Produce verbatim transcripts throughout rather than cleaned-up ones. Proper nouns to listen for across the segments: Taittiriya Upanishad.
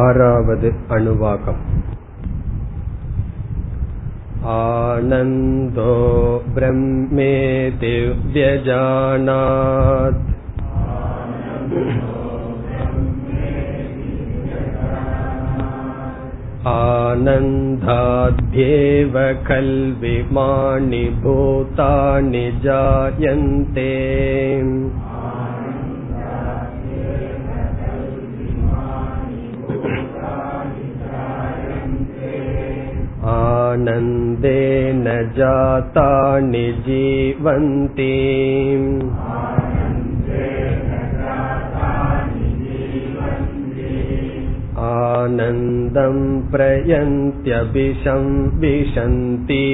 ஆறாவது அணுவாகம். ஆனந்தோ பிரம்மேதி வ்யஜாநாத் ஆனந்தாத்யேவ கல்விமானி பூதானி ஜாயந்தே. ஆனந்தேன ஜாதானி ஜீவந்தி. ஆனந்தம் பிரயந்த்யபிஷம் விஷந்தி.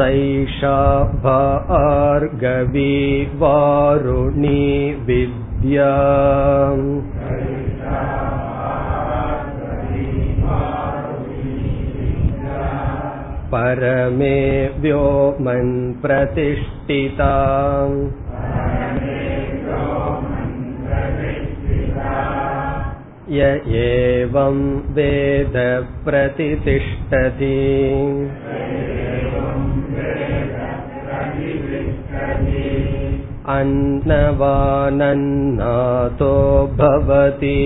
சைஷா பார்கவி வாருணி வித் பரமே வ்யோமன் பிரதிஷ்டிதாம். ய ஏவம் வேத பிரதிதிஷ்டதி. அன்னவானன்னாதோ பவதி.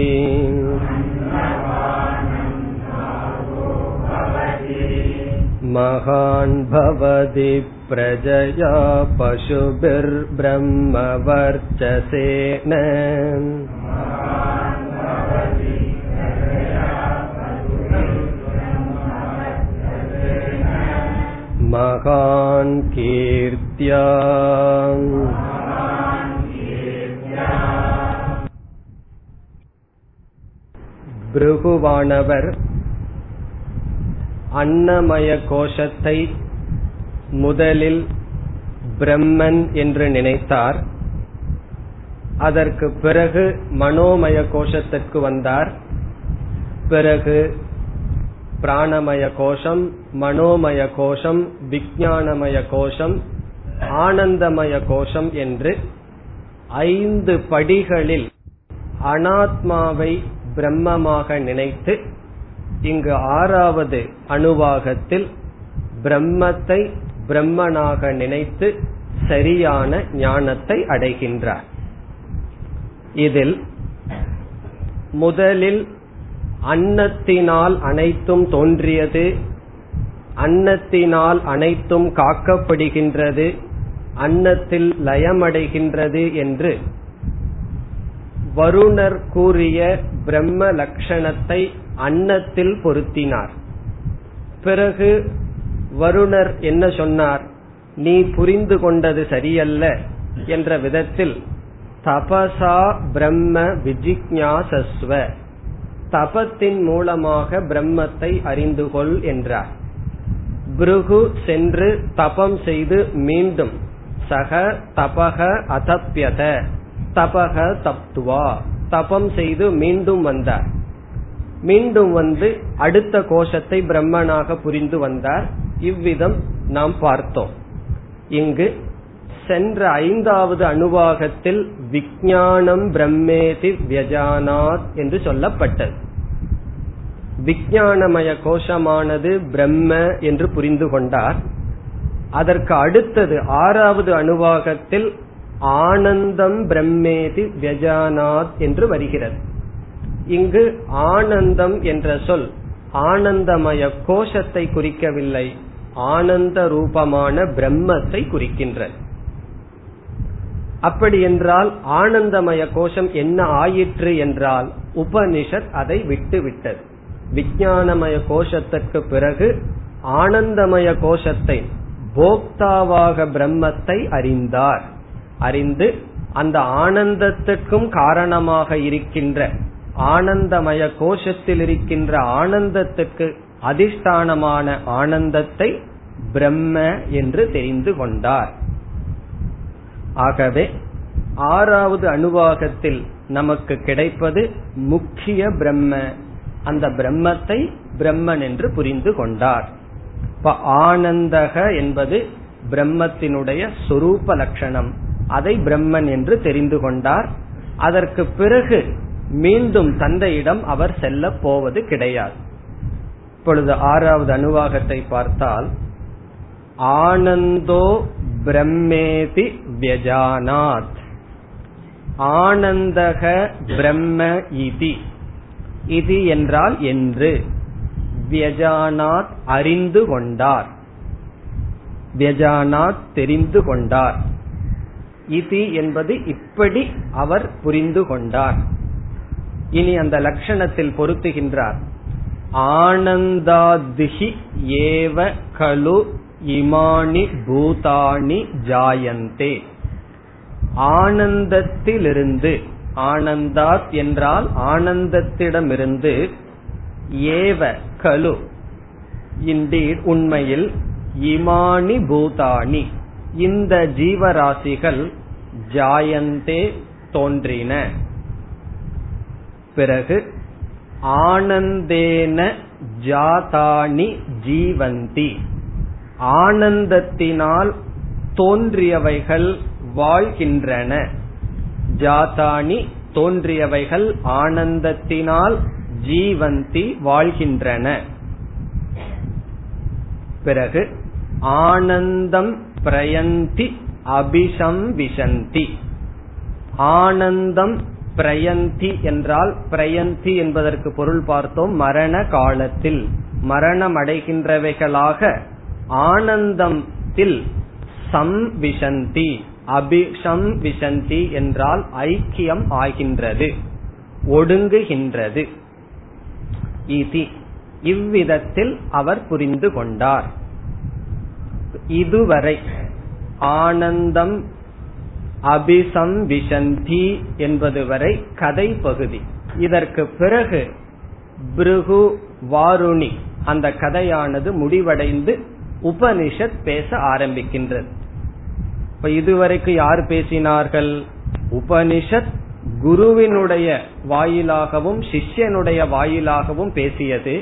மகான் பவதி பிரஜயா பசுபிர் பிரம்ம வர்ச்சசேன. மகான் கீர்த்தியா. பிருகுவானவர் அன்னமய கோஷத்தை முதலில் பிரம்மன் என்று நினைத்தார். அதற்கு பிறகு மனோமய கோஷத்திற்கு வந்தார். பிறகு பிராணமய கோஷம், மனோமய கோஷம், விஞ்ஞானமய கோஷம், ஆனந்தமய கோஷம் என்று ஐந்து படிகளில் அனாத்மாவை பிரம்மமாக நினைத்து இங்கு ஆறாவது அணுவாகத்தில் பிரம்மத்தை பிரம்மனாக நினைத்து சரியான ஞானத்தை அடைகின்றார். இதில் முதலில் அன்னத்தினால் அனைத்தும் தோன்றியது, அன்னத்தினால் அனைத்தும் காக்கப்படுகின்றது, அன்னத்தில் லயமடைகின்றது என்று வருணர் கூறிய பிரம்ம லட்சணத்தை அன்னத்தில் பொருத்தினார். பிறகு வருணர் என்ன சொன்னார், நீ புரிந்து கொண்டது சரியல்ல என்ற விதத்தில் தபசா பிரம்ம விஜிக்ஞாசஸ்வ, தபத்தின் மூலமாக பிரம்மத்தை அறிந்து கொள் என்றார். பிருகு சென்று தபம் செய்து மீண்டும் சக தபக அதப்யத தபக தப்துவா, தபம் செய்து மீண்டும் வந்தார். மீண்டும் வந்து அடுத்த கோஷத்தை பிரம்மனாக புரிந்து வந்தார். இவ்விதம் நாம் பார்த்தோம். இங்கு சென்ற ஐந்தாவது அணுவாகத்தில் விஞ்ஞானம் பிரம்மேதி வ்யஜானாத் என்று சொல்லப்பட்டது. விஞ்ஞானமய கோஷமானது பிரம்ம என்று புரிந்து கொண்டார். அதற்கு அடுத்தது ஆறாவது அணுவாகத்தில் ஆனந்தம் பிரம்மேதி வ்யஜானாத் என்று வருகிறது. இங்கு ஆனந்தம் என்ற சொல் ஆனந்தமய கோஷத்தை குறிக்கவில்லை, ஆனந்த ரூபமான பிரம்மத்தை குறிக்கின்றது. அப்படி என்றால் ஆனந்தமய கோஷம் என்ன ஆயிற்று என்றால் உபனிஷத் அதை விட்டுவிட்டது. விஞ்ஞானமய கோஷத்திற்கு பிறகு ஆனந்தமய கோஷத்தை போக்தாவாக பிரம்மத்தை அறிந்தார். அறிந்து அந்த ஆனந்தத்திற்கும் காரணமாக இருக்கின்ற ஆனந்தமய கோஷத்தில் இருக்கின்ற ஆனந்தத்துக்கு அதிஷ்டானமான ஆனந்தத்தை பிரம்ம என்று தெரிந்து கொண்டார். ஆகவே ஆறாவது அணுவாகத்தில் நமக்கு கிடைப்பது முக்கிய பிரம்ம, அந்த பிரம்மத்தை பிரம்மன் என்று புரிந்து கொண்டார். ஆனந்தக என்பது பிரம்மத்தினுடைய சொரூப லட்சணம், அதை பிரம்மன் என்று தெரிந்து கொண்டார். அதற்கு பிறகு மீண்டும் தந்தையிடம் அவர் செல்ல போவது கிடையாது. இப்பொழுது ஆறாவது அனுவாகத்தை பார்த்தால், ஆனந்தோ பிரம்மேதி வியஜானாத், ஆனந்தக பிரம்ம இதி, இதி என்றால் என்று, வியஜானாத் அறிந்து கொண்டார், வியஜானாத் தெரிந்து கொண்டார், இதி என்பது இப்படி அவர் புரிந்து கொண்டார். இனி அந்த லட்சணத்தில் பொருத்துகின்றார், ஆனந்தாதிஹி ஏவ கலு இமானி பூதானி ஜாயந்தே, ஆனந்தத்திலிருந்து, ஆனந்தாத் என்றால் ஆனந்தத்திடமிருந்து, ஏவ கலு இண்டீட் உண்மையில், இமானி பூதானி இந்த ஜீவராசிகள், ஜாயந்தே தோன்றின. பிறகு ஆனந்தேன ஜாதானி ஜீவந்தி, ஆனந்தத்தினால் தோன்றியவைகள் வாழ்கின்றன. ஜாதானி தோன்றியவைகள், ஆனந்தத்தினால் ஜீவந்தி வாழ்கின்றன. பிறகு ஆனந்தம் பிரயந்தி அபிஷம் விஷந்தி, ஆனந்தம் பிரயந்தி என்றால், பிரயந்தி என்பதற்கு பொருள் பார்த்தோம், மரண காலத்தில் மரணம் அடைகின்றவைகளாக ஆனந்தத்தில் சம்விசந்தி, அபிஷம் விசந்தி என்றால் ஐக்கியம் ஆகின்றது, ஒடுங்குகின்றது. இதி இவ்விதத்தில் அவர் புரிந்து கொண்டார். இதுவரை ஆனந்தம் அபிசம் விசந்தி என்பது வரை கதை பகுதி. இதற்கு பிறகு பிருகு வாருணி அந்த கதையானது முடிவடைந்து உபனிஷத் பேச ஆரம்பிக்கின்றது. இப்ப இதுவரைக்கு யார் பேசினார்கள்? உபனிஷத் குருவினுடைய வாயிலாகவும் சிஷ்யனுடைய வாயிலாகவும் பேசியது.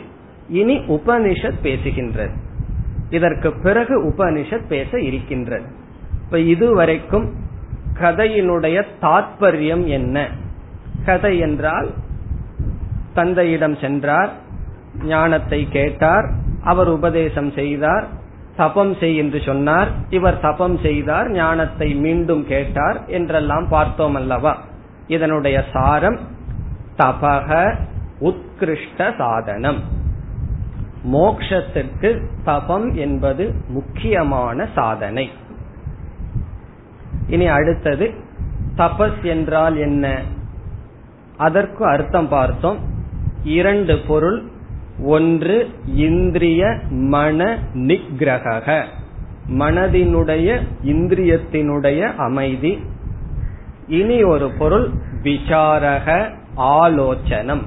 இனி உபனிஷத் பேசுகின்றது. இதற்கு பிறகு உபனிஷத் பேச இருக்கின்றது. இப்ப இதுவரைக்கும் கதையினுடைய தாற்பயம் என்ன? கதை என்றால், தந்தையிடம் சென்றார், ஞானத்தை கேட்டார், அவர் உபதேசம் செய்தார், தபம் செய் என்று சொன்னார், இவர் தபம் செய்தார், ஞானத்தை மீண்டும் கேட்டார் என்றெல்லாம் பார்த்தோம் அல்லவா? இதனுடைய சாரம் தபக உத்கிருஷ்ட சாதனம், மோக்ஷத்திற்கு தபம் என்பது முக்கியமான சாதனை. இனி அடுத்தது தபஸ் என்றால் என்ன? அதற்கு அர்த்தம் பார்த்தோம். இரண்டு பொருள், ஒன்று இந்திரிய மன நிகிரக, மனதினுடைய இந்திரியத்தினுடைய அமைதி. இனி ஒரு பொருள் விசாரக ஆலோசனம்,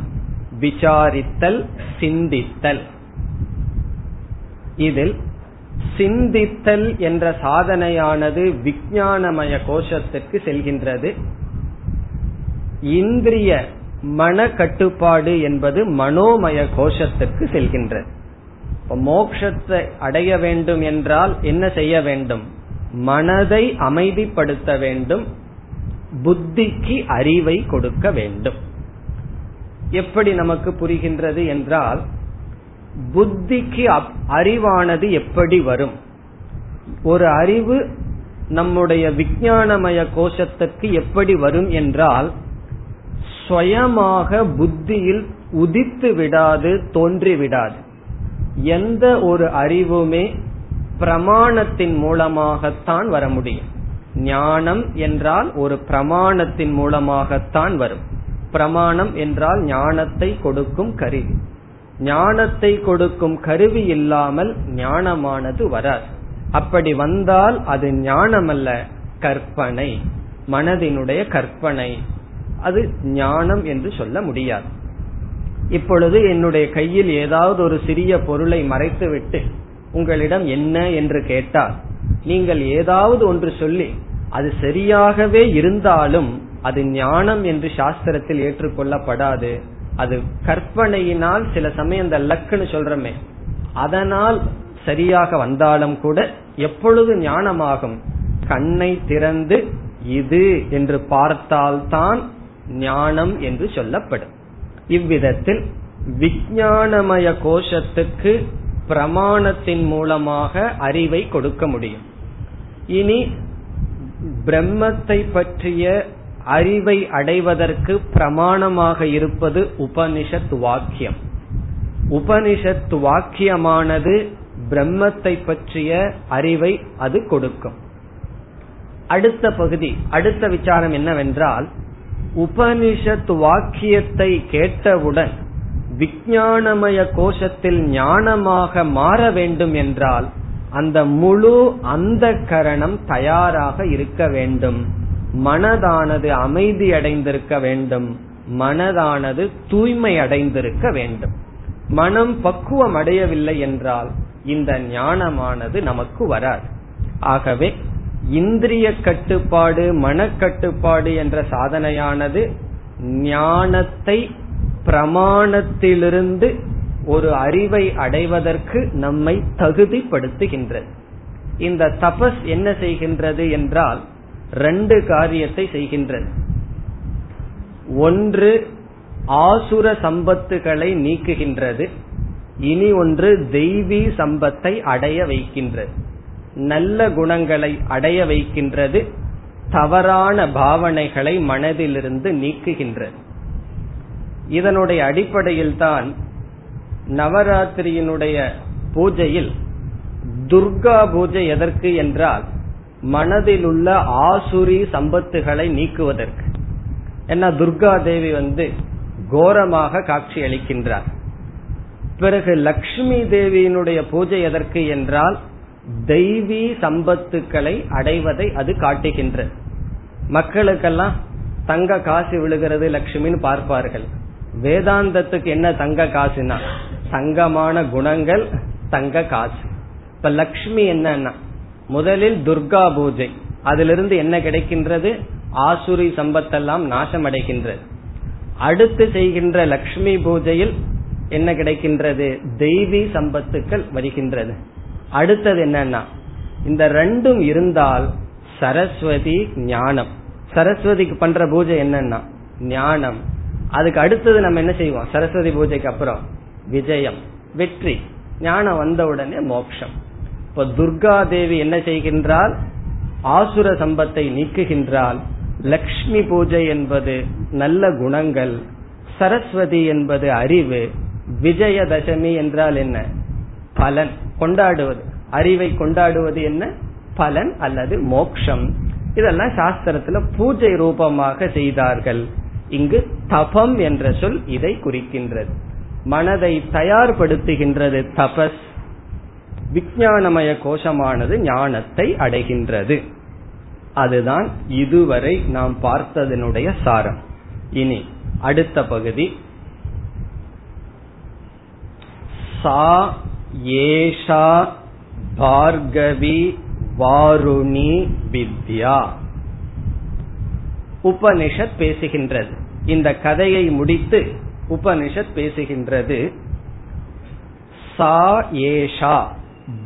விசாரித்தல், சிந்தித்தல். இதில் சிந்தித்தல் என்ற சாதனையானது விஞ்ஞானமய கோஷத்திற்கு செல்கின்றது. இந்திரிய மன கட்டுப்பாடு என்பது மனோமய கோஷத்திற்கு செல்கின்றது. மோட்சத்தை அடைய வேண்டும் என்றால் என்ன செய்ய வேண்டும்? மனதை அமைதிப்படுத்த வேண்டும், புத்திக்கு அறிவை கொடுக்க வேண்டும். எப்படி நமக்கு புரிகின்றது என்றால், புத்திக்கு அறிவானது எப்படி வரும்? ஒரு அறிவு நம்முடைய விஞ்ஞானமய கோஷத்துக்கு எப்படி வரும் என்றால், சுயமாக புத்தியில் உதித்து விடாது, தோன்றிவிடாது. எந்த ஒரு அறிவுமே பிரமாணத்தின் மூலமாகத்தான் வர முடியும். ஞானம் என்றால் ஒரு பிரமாணத்தின் மூலமாகத்தான் வரும். பிரமாணம் என்றால் ஞானத்தை கொடுக்கும் கருவி. ஞானத்தை கொடுக்கும் கருவி இல்லாமல் ஞானமானது வராது. அப்படி வந்தால் அது ஞானமல்ல, கற்பனை, மனதினுடைய கற்பனை. அது ஞானம் என்று சொல்ல முடியாது. இப்பொழுது என்னுடைய கையில் ஏதாவது ஒரு சிறிய பொருளை மறைத்துவிட்டு உங்களிடம் என்ன என்று கேட்டால், நீங்கள் ஏதாவது ஒன்று சொல்லி அது சரியாகவே இருந்தாலும் அது ஞானம் என்று சாஸ்திரத்தில் ஏற்றுக்கொள்ளப்படாது. அது கற்பனையினால், சில சமயம் இந்த லக்குன்னு சொல்றமே, அதனால் சரியாக வந்தாலும் கூட எப்பொழுது ஞானமாகும்? கண்ணை திறந்து இது என்று பார்த்தால்தான் ஞானம் என்று சொல்லப்படும். இவ்விதத்தில் விஞ்ஞானமய கோஷத்துக்கு பிரமாணத்தின் மூலமாக அறிவை கொடுக்க முடியும். இனி பிரம்மத்தை பற்றிய அறிவை அடைவதற்கு பிரமாணமாக இருப்பது உபனிஷத் வாக்கியம். உபனிஷத் வாக்கியமானது பிரம்மத்தை பற்றிய அறிவை அது கொடுக்கும். அடுத்த பகுதி, அடுத்த விசாரம் என்னவென்றால், உபனிஷத் வாக்கியத்தை கேட்டவுடன் விஞ்ஞானமய கோஷத்தில் ஞானமாக மாற வேண்டும் என்றால் அந்த முழு அந்த கரணம் தயாராக இருக்க வேண்டும். மனதானது அமைதி அடைந்திருக்க வேண்டும், மனதானது தூய்மை அடைந்திருக்க வேண்டும். மனம் பக்குவம் அடையவில்லை என்றால் இந்த ஞானமானது நமக்கு வராது. ஆகவே இந்திரிய கட்டுப்பாடு, மனக்கட்டுப்பாடு என்ற சாதனையானது ஞானத்தை பிரமாணத்திலிருந்து ஒரு அறிவை அடைவதற்கு நம்மை தகுதிப்படுத்துகின்றது. இந்த தபஸ் என்ன செய்கின்றது என்றால் ரெண்டு காரியத்தை செய்கின்றது. ஒன்று ஆசுர சம்பத்துகளை நீக்குகின்றது, இனி ஒன்று தெய்வீ சம்பத்தை அடைய வைக்கின்றது, நல்ல குணங்களை அடைய வைக்கின்றது, தவறான பாவனைகளை மனதிலிருந்து நீக்குகின்றது. இதனுடைய அடிப்படையில் தான் நவராத்திரியினுடைய பூஜையில் துர்கா பூஜை எதற்கு என்றால் மனதில் உள்ள ஆசுரி சம்பத்துகளை நீக்குவதற்கு. ஏன்னா துர்கா தேவி வந்து கோரமாக காட்சி அளிக்கின்றார். பிறகு லக்ஷ்மி தேவியினுடைய பூஜை எதற்கு என்றால் தெய்வீ சம்பத்துக்களை அடைவதை அது காட்டுகின்றது. மக்களுக்கெல்லாம் தங்க காசு விழுகிறது லட்சுமின்னு பார்ப்பார்கள். வேதாந்தத்துக்கு என்ன தங்க காசுனா? தங்கமான குணங்கள், தங்க காசு. இப்ப லக்ஷ்மி என்னன்னா முதலில் துர்கா பூஜை, அதிலிருந்து என்ன கிடைக்கின்றது? ஆசுரி சம்பத்தெல்லாம் நாசம் அடைகின்றது. அடுத்து செய்கின்ற லக்ஷ்மி பூஜையில் என்ன கிடைக்கின்றது? தெய்வீ சம்பத்துக்கள் வருகின்றது. அடுத்தது என்னன்னா இந்த ரெண்டும் இருந்தால் சரஸ்வதி ஞானம். சரஸ்வதிக்கு பண்ற பூஜை என்னன்னா ஞானம். அதுக்கு அடுத்தது நம்ம என்ன செய்வோம்? சரஸ்வதி பூஜைக்கு அப்புறம் விஜயம், வெற்றி. ஞானம் வந்த உடனே மோட்சம். இப்ப துர்கா தேவி என்ன செய்கின்றால்? ஆசுர சம்பத்தை நீக்குகின்றால். லக்ஷ்மி பூஜை என்பது நல்ல குணங்கள், சரஸ்வதி என்பது அறிவு. விஜயதசமி என்றால் என்ன? பலன், கொண்டாடுவது, அறிவை கொண்டாடுவது. என்ன பலன் அல்லது மோட்சம். இதெல்லாம் சாஸ்திரத்துல பூஜை ரூபமாக செய்தார்கள். இங்கு தபம் என்ற சொல் இதை குறிக்கின்றது. மனதை தயார்படுத்துகின்றது தபஸ். விஞ்ஞானமய கோஷமானது ஞானத்தை அடைகின்றது. அதுதான் இதுவரை நாம் பார்த்ததனுடைய சாரம். இனி அடுத்த பகுதி, சா ஏஷா பார்கவி வாருணி வித்யா. உபனிஷத் பேசுகின்றது. இந்த கதையை முடித்து உபனிஷத் பேசுகின்றது. சா ஏஷா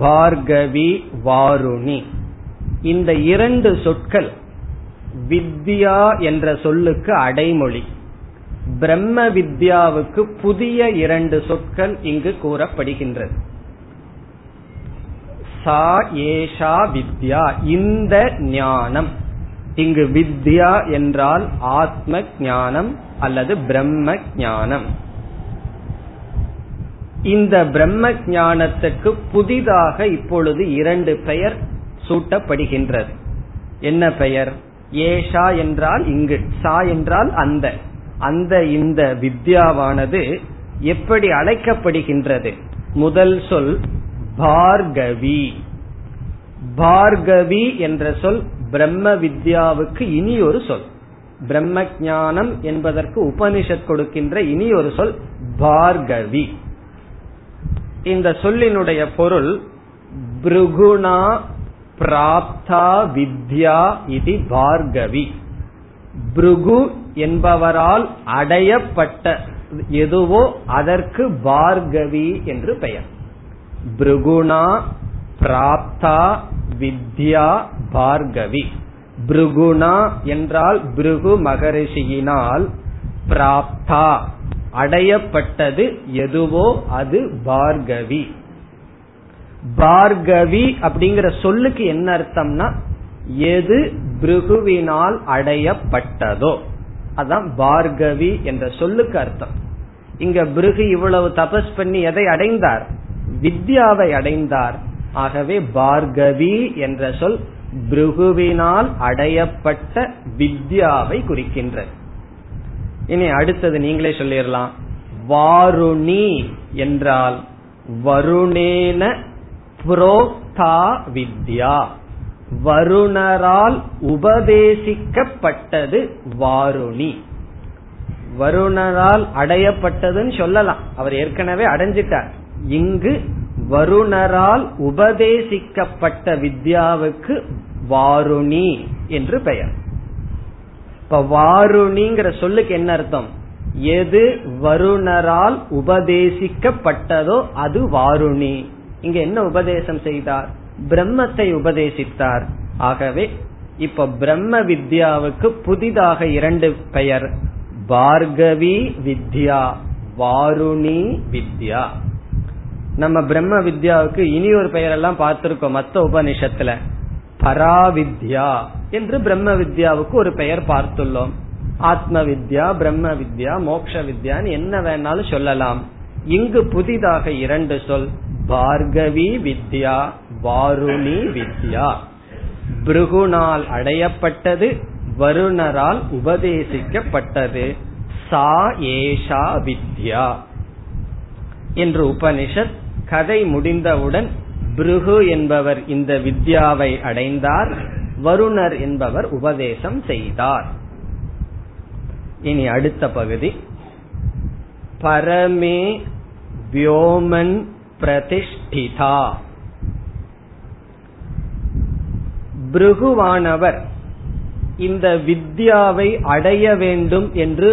பார்கவி வாருணி, இந்த இரண்டு சொற்கள் வித்யா என்ற சொல்லுக்கு அடைமொழி. பிரம்ம வித்யாவுக்கு புதிய இரண்டு சொற்கள் இங்கு கூறப்படுகின்றது. சா ஏஷா வித்யா, இந்த ஞானம். இங்கு வித்யா என்றால் ஆத்ம ஞானம் அல்லது பிரம்ம ஞானம். இந்த பிரம்ம ஞானத்துக்கு புதிதாக இப்பொழுது இரண்டு பெயர் சூட்டப்படுகின்றது. என்ன பெயர்? ஏஷா என்றால் இங்கு, சா என்றால் அந்த. அந்த இந்த வித்யாவானது எப்படி அழைக்கப்படுகின்றது? முதல் சொல் பார்கவி. பார்கவி என்ற சொல் பிரம்ம வித்யாவுக்கு இனி ஒரு சொல். பிரம்ம ஞானம் என்பதற்கு உபனிஷத் கொடுக்கின்ற இனி ஒரு சொல் பார்கவி. இந்த சொல்லினுடைய பொருள் பிருகுணா பிராப்தா வித்யா இதி பார்கவி. பிருகு என்பவரால் அடையப்பட்ட எதுவோ அதற்கு பார்கவி என்று பெயர். பிருகுணா பிராப்தா வித்யா பார்கவி. பிருகுணா என்றால் பிருகு மகரிஷியினால், பிராப்தா அடையப்பட்டது எதுவோ அது பார்கவி. பார்கவி அப்படிங்கிற சொல்லுக்கு என்ன அர்த்தம்னா எது பிருகுவினால் அடையப்பட்டதோ அதான் பார்கவி என்ற சொல்லுக்கு அர்த்தம். இங்க பிருகு இவ்வளவு தபஸ் பண்ணி எதை அடைந்தார்? வித்யாவை அடைந்தார். ஆகவே பார்கவி என்ற சொல் பிருகுவினால் அடையப்பட்ட வித்யாவை குறிக்கின்றது. இனி அடுத்தது நீங்களே சொல்லிடலாம். வாருணி என்றால் வருணேன புரோக்தா வித்யா, வருணரால் உபதேசிக்கப்பட்டது வாருணி. வருணரால் அடையப்பட்டதுன்னு சொல்லலாம், அவர் ஏற்கனவே அடைஞ்சிட்டார். இங்கு வருணரால் உபதேசிக்கப்பட்ட வித்யாவுக்கு வாருணி என்று பெயர். இப்ப வாருணிங்கிற சொல்லுக்கு என்ன அர்த்தம்? எது வருணரால் உபதேசிக்கப்பட்டதோ அது வாருணி. இங்க என்ன உபதேசம் செய்தார்? பிரம்மத்தை உபதேசித்தார். ஆகவே இப்ப பிரம்ம வித்யாவுக்கு புதிதாக இரண்டு பெயர், பார்கவி வித்யா, வாருணி வித்யா. நம்ம பிரம்ம வித்யாவுக்கு இனி ஒரு பெயர் எல்லாம் பார்த்திருக்கோம் மற்ற உபனிஷத்துல, பராவித்யா என்று பிரம்ம வித்யாவுக்கு ஒரு பெயர் பார்த்துள்ளோம். ஆத்ம வித்யா, பிரம்ம வித்யா, மோக்ஷ வித்யான்னு என்ன வேணாலும் சொல்லலாம். இங்கு புதிதாக இரண்டு சொல், பார்கவி வித்யா, வாருணி வித்யா. பிருகுனால் அடையப்பட்டது, வருணரால் உபதேசிக்கப்பட்டது. சா ஏஷா வித்யா என்று உபனிஷத் கதை முடிந்தவுடன் பிருகு என்பவர் இந்த வித்யாவை அடைந்தார், வருணர் என்பவர் உபதேசம் செய்தார். இனி அடுத்த பகுதி, பரமே வ்யோமன் பிரதிஷ்டிதா. பிருகுவானவர் இந்த வித்யாவை அடைய வேண்டும் என்று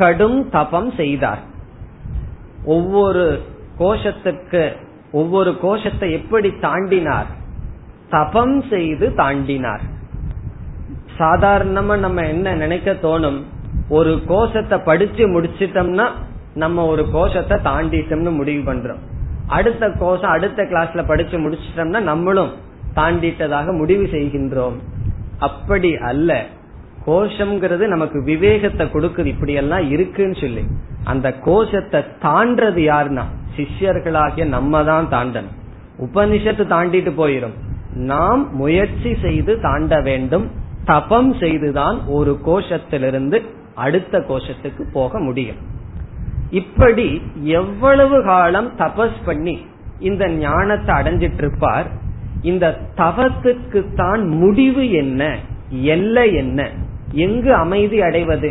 கடும் தபம் செய்தார். ஒவ்வொரு கோஷத்துக்கு ஒவ்வொரு கோஷத்தை எப்படி தாண்டினார்? தபம் செய்து தாண்டினார். சாதாரணமா நம்ம என்ன நினைக்க தோணும், ஒரு கோஷத்தை படிச்சு முடிச்சிட்டோம்னா நம்ம ஒரு கோஷத்தை தாண்டிட்டோம்னு முடிவு பண்றோம். அடுத்த கோஷம் அடுத்த கிளாஸ்ல படிச்சு முடிச்சிட்டோம்னா நம்மளும் தாண்டிட்டதாக முடிவு செய்கின்றோம். அப்படி அல்ல. கோஷம்ங்கிறது நமக்கு விவேகத்தை கொடுக்குது, இப்படி எல்லாம் இருக்குன்னு சொல்லி. அந்த கோஷத்தை தாண்டது யாருன்னா சிஷ்யர்களாகிய நம்ம தான் தாண்டணும். உபனிஷத்து தாண்டிட்டு போயிரும், நாம் முயற்சி செய்து தாண்ட வேண்டும். தபம் செய்துதான் ஒரு கோஷத்திலிருந்து அடுத்த கோஷத்துக்கு போக முடியும். இப்படி எவ்வளவு காலம் தபஸ் பண்ணி இந்த ஞானத்தை அடைஞ்சிட்டு இருப்பார். இந்த தபத்துக்கு தான் முடிவு என்ன, எல்லை என்ன, எங்கு அமைதி அடைவது?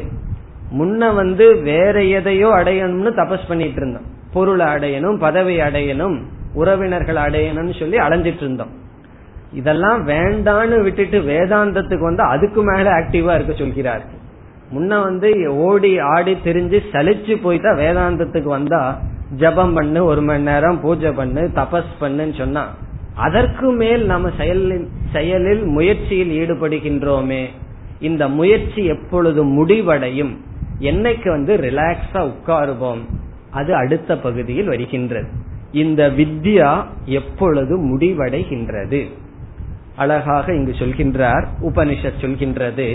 முன்ன வந்து வேற எதையோ அடையணும்னு தபஸ் பண்ணிட்டு இருந்தோம், பொருளை அடையணும், பதவி அடையணும், உறவினர்கள் அடையணும்னு சொல்லி அடைஞ்சிட்டு இருந்தோம். இதெல்லாம் வேண்டான்னு விட்டுட்டு வேதாந்தத்துக்கு வந்து அதுக்கு மேல ஆக்டிவா இருக்க சொல்கிறார். முன்ன வந்து ஓடி ஆடி திரிஞ்சு சலிச்சு போயிட்டா வேதாந்தத்துக்கு வந்தா ஜபம் பண்ணு, ஒரு மணி நேரம் பூஜை பண்ணு, தபஸ் பண்ணுன்னு சொன்னா அதற்கு மேல் நம்ம செயலில் செயலில் முயற்சியில் ஈடுபடுகின்றோமே. இந்த முயற்சி எப்பொழுது முடிவடையும், என்னைக்கு வந்து ரிலாக்ஸா உட்காருவோம், அது அடுத்த பகுதியில் வருகின்றது. இந்த வித்யா எப்பொழுது முடிவடைகின்றது? அழகாக இங்கு சொல்கின்றார், உபனிஷத் சொல்கின்றது,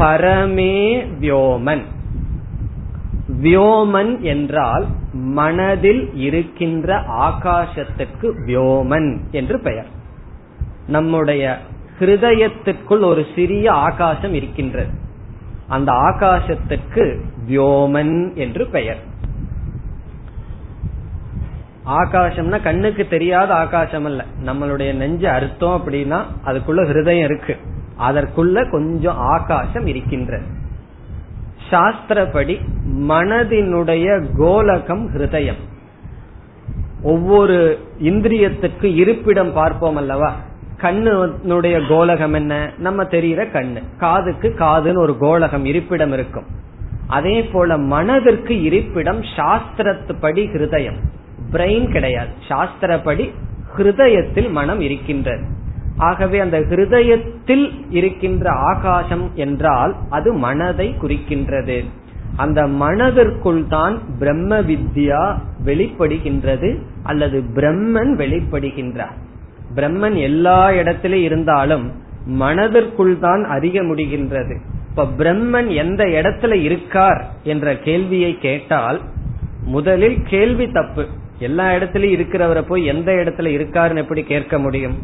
பரமே வ்யோமன். வ்யோமன் என்றால் மனதில் இருக்கின்ற ஆகாசத்துக்கு வ்யோமன் என்று பெயர். நம்முடைய ஹிருதயத்திற்குள் ஒரு சிறிய ஆகாசம் இருக்கின்றது, அந்த ஆகாசத்துக்கு வ்யோமன் என்று பெயர். ஆகாசம்னா கண்ணுக்கு தெரியாத ஆகாசம் அல்ல, நம்மளுடைய நெஞ்சு அர்த்தம். அப்படின்னா அதுக்குள்ள ஹிருதயம் இருக்கு, அதற்குள்ள கொஞ்சம் ஆகாசம் இருக்கின்றது. சாஸ்திரப்படி மனதினுடைய கோலகம் ஹிருதயம். ஒவ்வொரு இந்திரியத்துக்கு இருப்பிடம் பார்ப்போம் அல்லவா? கண்ணுடைய கோலகம் என்ன? நம்ம தெரிகிற கண்ணு. காதுக்கு காதுன்னு ஒரு கோலகம் இருப்பிடம் இருக்கும். அதே போல மனதிற்கு இருப்பிடம் சாஸ்திரத்துப்படி ஹிருதயம். பிரெயின் கிடையாது, சாஸ்திரப்படி ஹிருதயத்தில் மனம் இருக்கின்றது. ஆகவே அந்த ஹிருதயத்தில் இருக்கின்ற ஆகாசம் என்றால் அது மனதை குறிக்கின்றது. அந்த மனதிற்குள் தான் பிரம்ம வித்யா வெளிப்படுகின்றது அல்லது பிரம்மன் வெளிப்படுகின்றார். பிரம்மன் எல்லா இடத்திலும் இருந்தாலும் மனதிற்குள் தான் அறிய முடிகின்றது. இப்ப பிரம்மன் எந்த இடத்துல இருக்கார் என்ற கேள்வியை கேட்டால் முதலில் கேள்வி தப்பு. எல்லா இடத்திலயும் இருக்கிறவரை போய் எந்த இடத்துல இருக்காருன்னு எப்படி கேட்க முடியும்?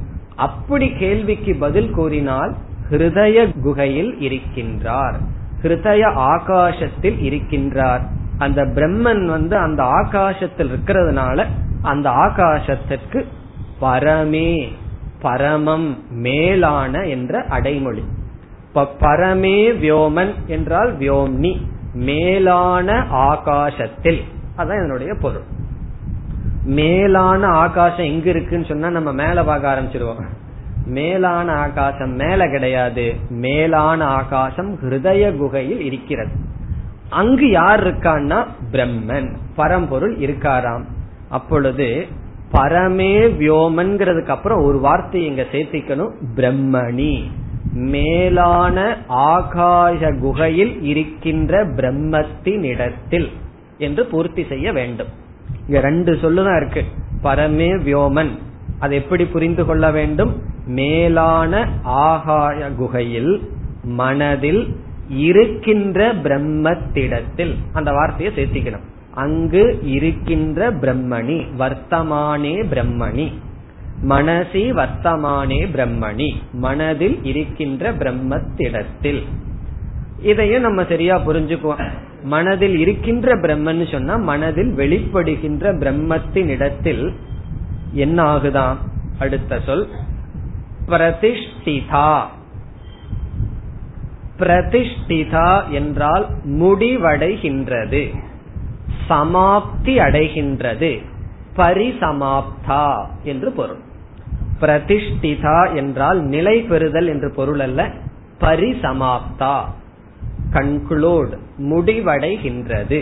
அப்படி கேள்விக்கு பதில் கூறினால் ஹிருதய குகையில் இருக்கின்றார், ஹிருதய ஆகாசத்தில் இருக்கின்றார். அந்த பிரம்மன் வந்து அந்த ஆகாசத்தில் இருக்கிறதுனால அந்த ஆகாசத்திற்கு பரமே, பரமம், மேலான என்ற அடைமொழி. இப்ப பரமே வியோமன் என்றால் வியோம்னி, மேலான ஆகாசத்தில். அதான் என்னுடைய பொருள். மேலான ஆகாசம் எங்க இருக்குன்னு சொன்னா நம்ம மேல பார்க்க ஆரம்பிச்சிருவோம். மேலான ஆகாசம் மேல கிடையாது, மேலான ஆகாசம் ஹிருதய குகையில் இருக்கிறது. அங்கு யார் இருக்கான்னா பிரம்மன், பரம்பொருள் இருக்காராம். அப்பொழுது பரமே வியோமன்கிறதுக்கு அப்புறம் ஒரு வார்த்தையை இங்க சேர்த்திக்கணும், பிரம்மணி, மேலான ஆகாச குகையில் இருக்கின்ற பிரம்மத்தின் இடத்தில் என்று பூர்த்தி செய்ய வேண்டும். இங்க ரெண்டு சொல்லுதான் இருக்கு. பரமே வியோமன், அதை எப்படி புரிந்து கொள்ள வேண்டும்? மேலான ஆகாய குகையில், மனதில் இருக்கின்ற பிரம்மத்திடத்தில். அந்த வார்த்தையை சேர்த்திக்கணும், அங்கு இருக்கின்ற பிரம்மணி, வர்த்தமானே பிரம்மணி, மனசி வர்த்தமானே பிரம்மணி, மனதில் இருக்கின்ற பிரம்மத்திடத்தில். இதையும் நம்ம சரியா புரிஞ்சுக்குவோம். மனதில் இருக்கின்ற பிரம்மன்னு சொன்னா மனதில் வெளிப்படுகின்ற பிரம்மத்தின் இடத்தில் என்ன ஆகுதான்? அடுத்த சொல் பிரதிஷ்டிதா. பிரதிஷ்டிதா என்றால் முடிவடைகின்றது, சமாப்தி அடைகின்றது, பரிசமாப்தா என்று பொருள். பிரதிஷ்டிதா என்றால் நிலை பெறுதல் என்று பொருள் அல்ல, பரிசமாப்தா, கன்குளூட், முடிவடைகின்றது.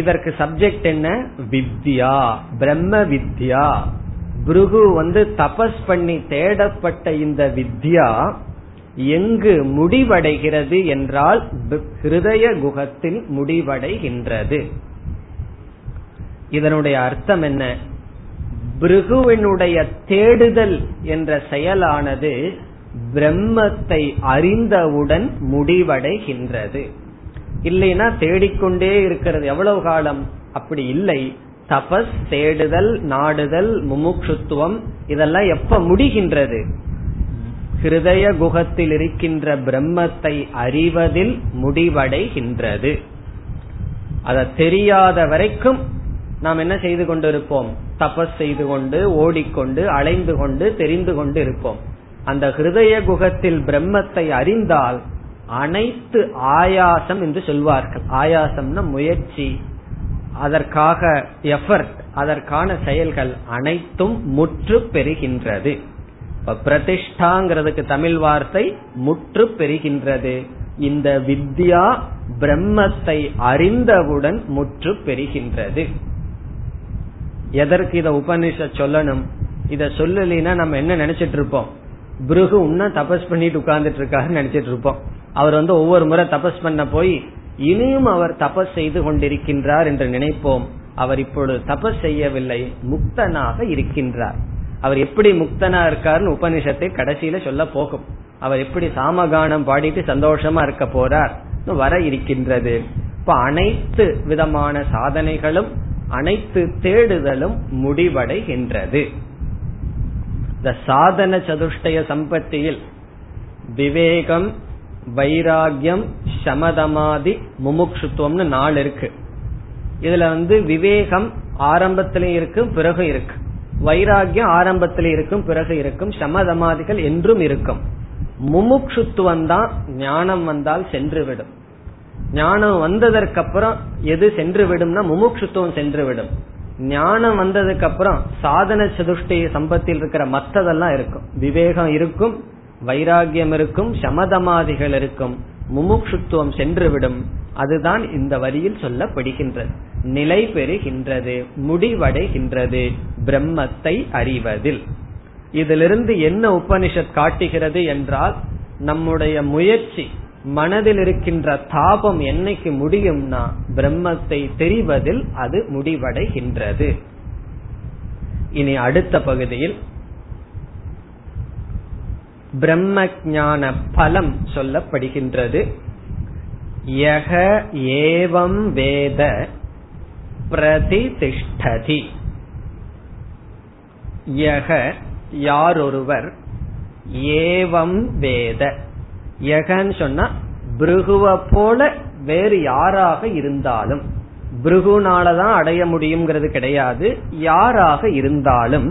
இதற்கு சப்ஜெக்ட் என்ன? வித்யா, பிரம்ம வித்யா. புருகு வந்து தபஸ் பண்ணி தேடப்பட்ட இந்த வித்யா எங்கு முடிவடைகிறது என்றால் ஹிருதய குகத்தில் முடிவடைகின்றது. இதனுடைய அர்த்தம் என்ன? பிருகுவினுடைய தேடுதல் என்ற செயலானது பிரம்மத்தை அறிந்தவுடன் முடிவடைகின்றது. இல்லைன்னா தேடிக்கொண்டே இருக்கிறது எவ்வளவு காலம்? அப்படி இல்லை, தபஸ், தேடுதல், நாடுதல், முமுட்சுத்துவம், இதெல்லாம் எப்ப முடிகின்றது? ஹிருதய குகத்தில் இருக்கின்ற பிரம்மத்தை அறிவதில் முடிவடைகின்றது. அத தெரியாத வரைக்கும் நாம் என்ன செய்து கொண்டிருப்போம்? தபஸ் செய்து கொண்டு, ஓடிக்கொண்டு, அலைந்து கொண்டு, தெரிந்து கொண்டு இருப்போம். அந்த ஹிருதய குகத்தில் பிரம்மத்தை அறிந்தால் அனைத்து ஆயாசம் என்று சொல்வார்கள். ஆயாசம்னா முயற்சி, அதற்காக எஃபர்ட், அதற்கான செயல்கள் அனைத்தும் முற்று பெறுகின்றது. பிரதிஷ்டாங்கிறதுக்கு தமிழ் வார்த்தை முற்று பெறுகின்றது. இந்த வித்யா பிரம்மத்தை அறிந்தவுடன் முற்று பெறுகின்றது. எதற்கு இத உபனிஷத் சொல்லணும்? இத சொல்லலினா நம்ம என்ன நினைச்சிட்டு இருப்போம்? பிருகு உன்ன தபஸ் பண்ணிட்டு உட்கார்ந்துட்டு இருக்காரு நினைச்சிட்டு இருப்போம். அவர் வந்து ஒவ்வொரு முறை தபஸ் பண்ண போய் இனியும் அவர் தபஸ் செய்து கொண்டிருக்கின்றார் என்று நினைப்போம். அவர் இப்பொழுது தபஸ் செய்யவில்லை, முக்தனாக இருக்கின்றார். அவர் எப்படி முக்தனா இருக்காருன்னு உபனிஷத்தை கடைசியில சொல்ல போகும். அவர் எப்படி சாமகானம் பாடிட்டு சந்தோஷமா இருக்க போறார் வர இருக்கின்றது. இப்ப அனைத்து விதமான சாதனைகளும் அனைத்து தேடுதலும் முடிவடைகின்றது. இந்த சாதன சதுஷ்டய சம்பத்தியில் விவேகம், வைராகியம், சமதமாதி, முமுக்ஷுத்துவம்னு நாலு இருக்கு. இதுல வந்து விவேகம் ஆரம்பத்திலும் இருக்கும், பிறகு இருக்கு. வைராகியம் ஆரம்பத்தில இருக்கும், பிறகு இருக்கும். சமதமாதிகள் என்றும் இருக்கும். முமுக்ஷுத்துவம் தான் ஞானம் வந்தால் சென்றுவிடும். ஞானம் வந்ததற்கு அப்புறம் எது சென்று விடும்னா முமுக்ஷுத்துவம் சென்றுவிடும். ஞானம் வந்ததுக்கு அப்புறம் சாதன சதுஷ்டய சம்பத்தில் இருக்கிற மற்றதெல்லாம் இருக்கும். விவேகம் இருக்கும், வைராகியம் இருக்கும், சமதமாதிகள் இருக்கும், முமுக்ஷுத்துவம் சென்றுவிடும். அதுதான் இந்த வரியில் சொல்லப்படுகின்றது. நிலை பெறுகின்றது, முடிவடைகின்றது பிரம்மத்தை அறிவதில். இதிலிருந்து என்ன உபனிஷத் காட்டுகிறது என்றால், நம்முடைய முயற்சி, மனதில் இருக்கின்ற தாபம் என்னைக்கு முடியும்னா பிரம்மத்தை தெரிவதில் அது முடிவடைகின்றது. இனி அடுத்த பகுதியில் பிரம்ம ஞான பலம் சொல்லப்படுகின்றது. யக ஏவம் வேத பிரதிதிஷ்டதி. யக யாரொருவர், ஏவம் வேத, யகன்னு சொன்னா பிருகுவ போல வேறு யாராக இருந்தாலும், பிருகுனாலதான் அடைய முடியுங்கிறது கிடையாது, யாராக இருந்தாலும்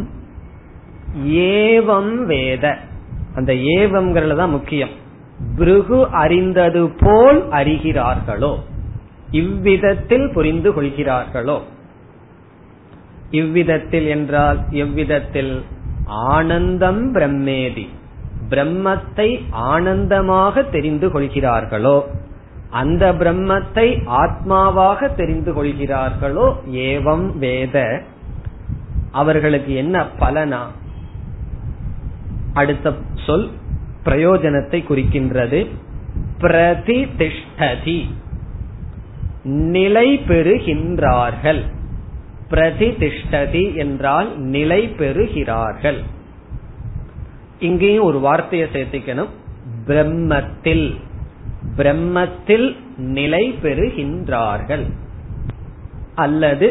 ஏவம் வேத, அந்த ஏவம்ங்கிறதுதான் முக்கியம், பிருகு அறிந்தது போல் அறிகிறார்களோ, இவ்விதத்தில் புரிந்து கொள்கிறார்களோ. இவ்விதத்தில் என்றால் எவ்விதத்தில்? ஆனந்தம் பிரம்மேதி, பிரம்மத்தை ஆனந்தமாக தெரிந்து கொள்கிறார்களோ, அந்த பிரம்மத்தை ஆத்மாவாக தெரிந்து கொள்கிறார்களோ ஏவம் வேத. அவர்களுக்கு என்ன பலனா? அடுத்த சொல் பிரயோஜனத்தை குறிக்கின்றது. பிரதிதிஷ்டதி, நிலை பெறுகின்றார்கள். பிரதிதிஷ்டதி என்றால் நிலை பெறுகிறார்கள். இங்கேயும் ஒரு வார்த்தையை சேர்த்துக்கணும், பிரம்மத்தில். பிரம்மத்தில் நிலை பெறுகின்றார்கள் அல்லது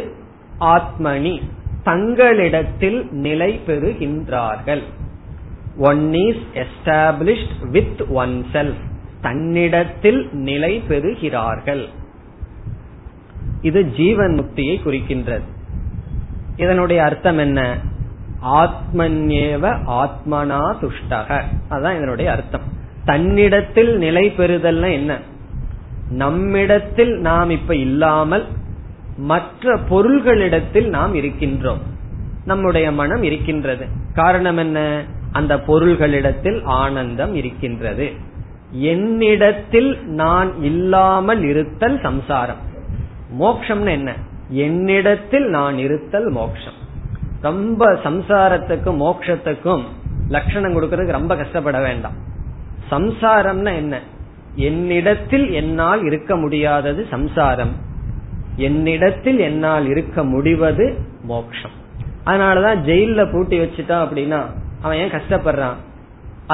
ஆத்மனி, தங்களிடத்தில் நிலை பெறுகின்றார்கள். One is established with oneself, தன்னிடத்தில் நிலை பெறுகிறார்கள். இது ஜீவன் முக்தியை குறிக்கின்றது. இதனுடைய அர்த்தம் என்ன? ஆத்மன்யேவ ஆத்மனா துஷ்டக, அதான் இதனுடைய அர்த்தம். தன்னிடத்தில் நிலை பெறுதல்னா என்ன? நம்மிடத்தில் நாம் இப்ப இல்லாமல் மற்ற பொருள்களிடத்தில் நாம் இருக்கின்றோம், நம்முடைய மனம் இருக்கின்றது. காரணம் என்ன? அந்த பொருள்களிடத்தில் ஆனந்தம் இருக்கின்றது. என்னிடத்தில் நான் இல்லாமல் இருத்தல் சம்சாரம். மோட்சம்னு என்ன? என்னிடத்தில் நான் இருத்தல் மோட்சம். ரொம்ப சம்சாரத்துக்கும் மோட்சத்துக்கும் லட்சணம் கொடுக்கறதுக்கு ரொம்ப கஷ்டப்பட வேண்டாம். சம்சாரம்னா என்ன? என்னிடத்தில் என்னால் இருக்க முடியாதது சம்சாரம், என்னிடத்தில் என்னால் இருக்க முடிவது மோட்சம். அதனாலதான் ஜெயில பூட்டி வச்சுட்டா அப்படின்னா அவன் ஏன் கஷ்டப்படுறான்,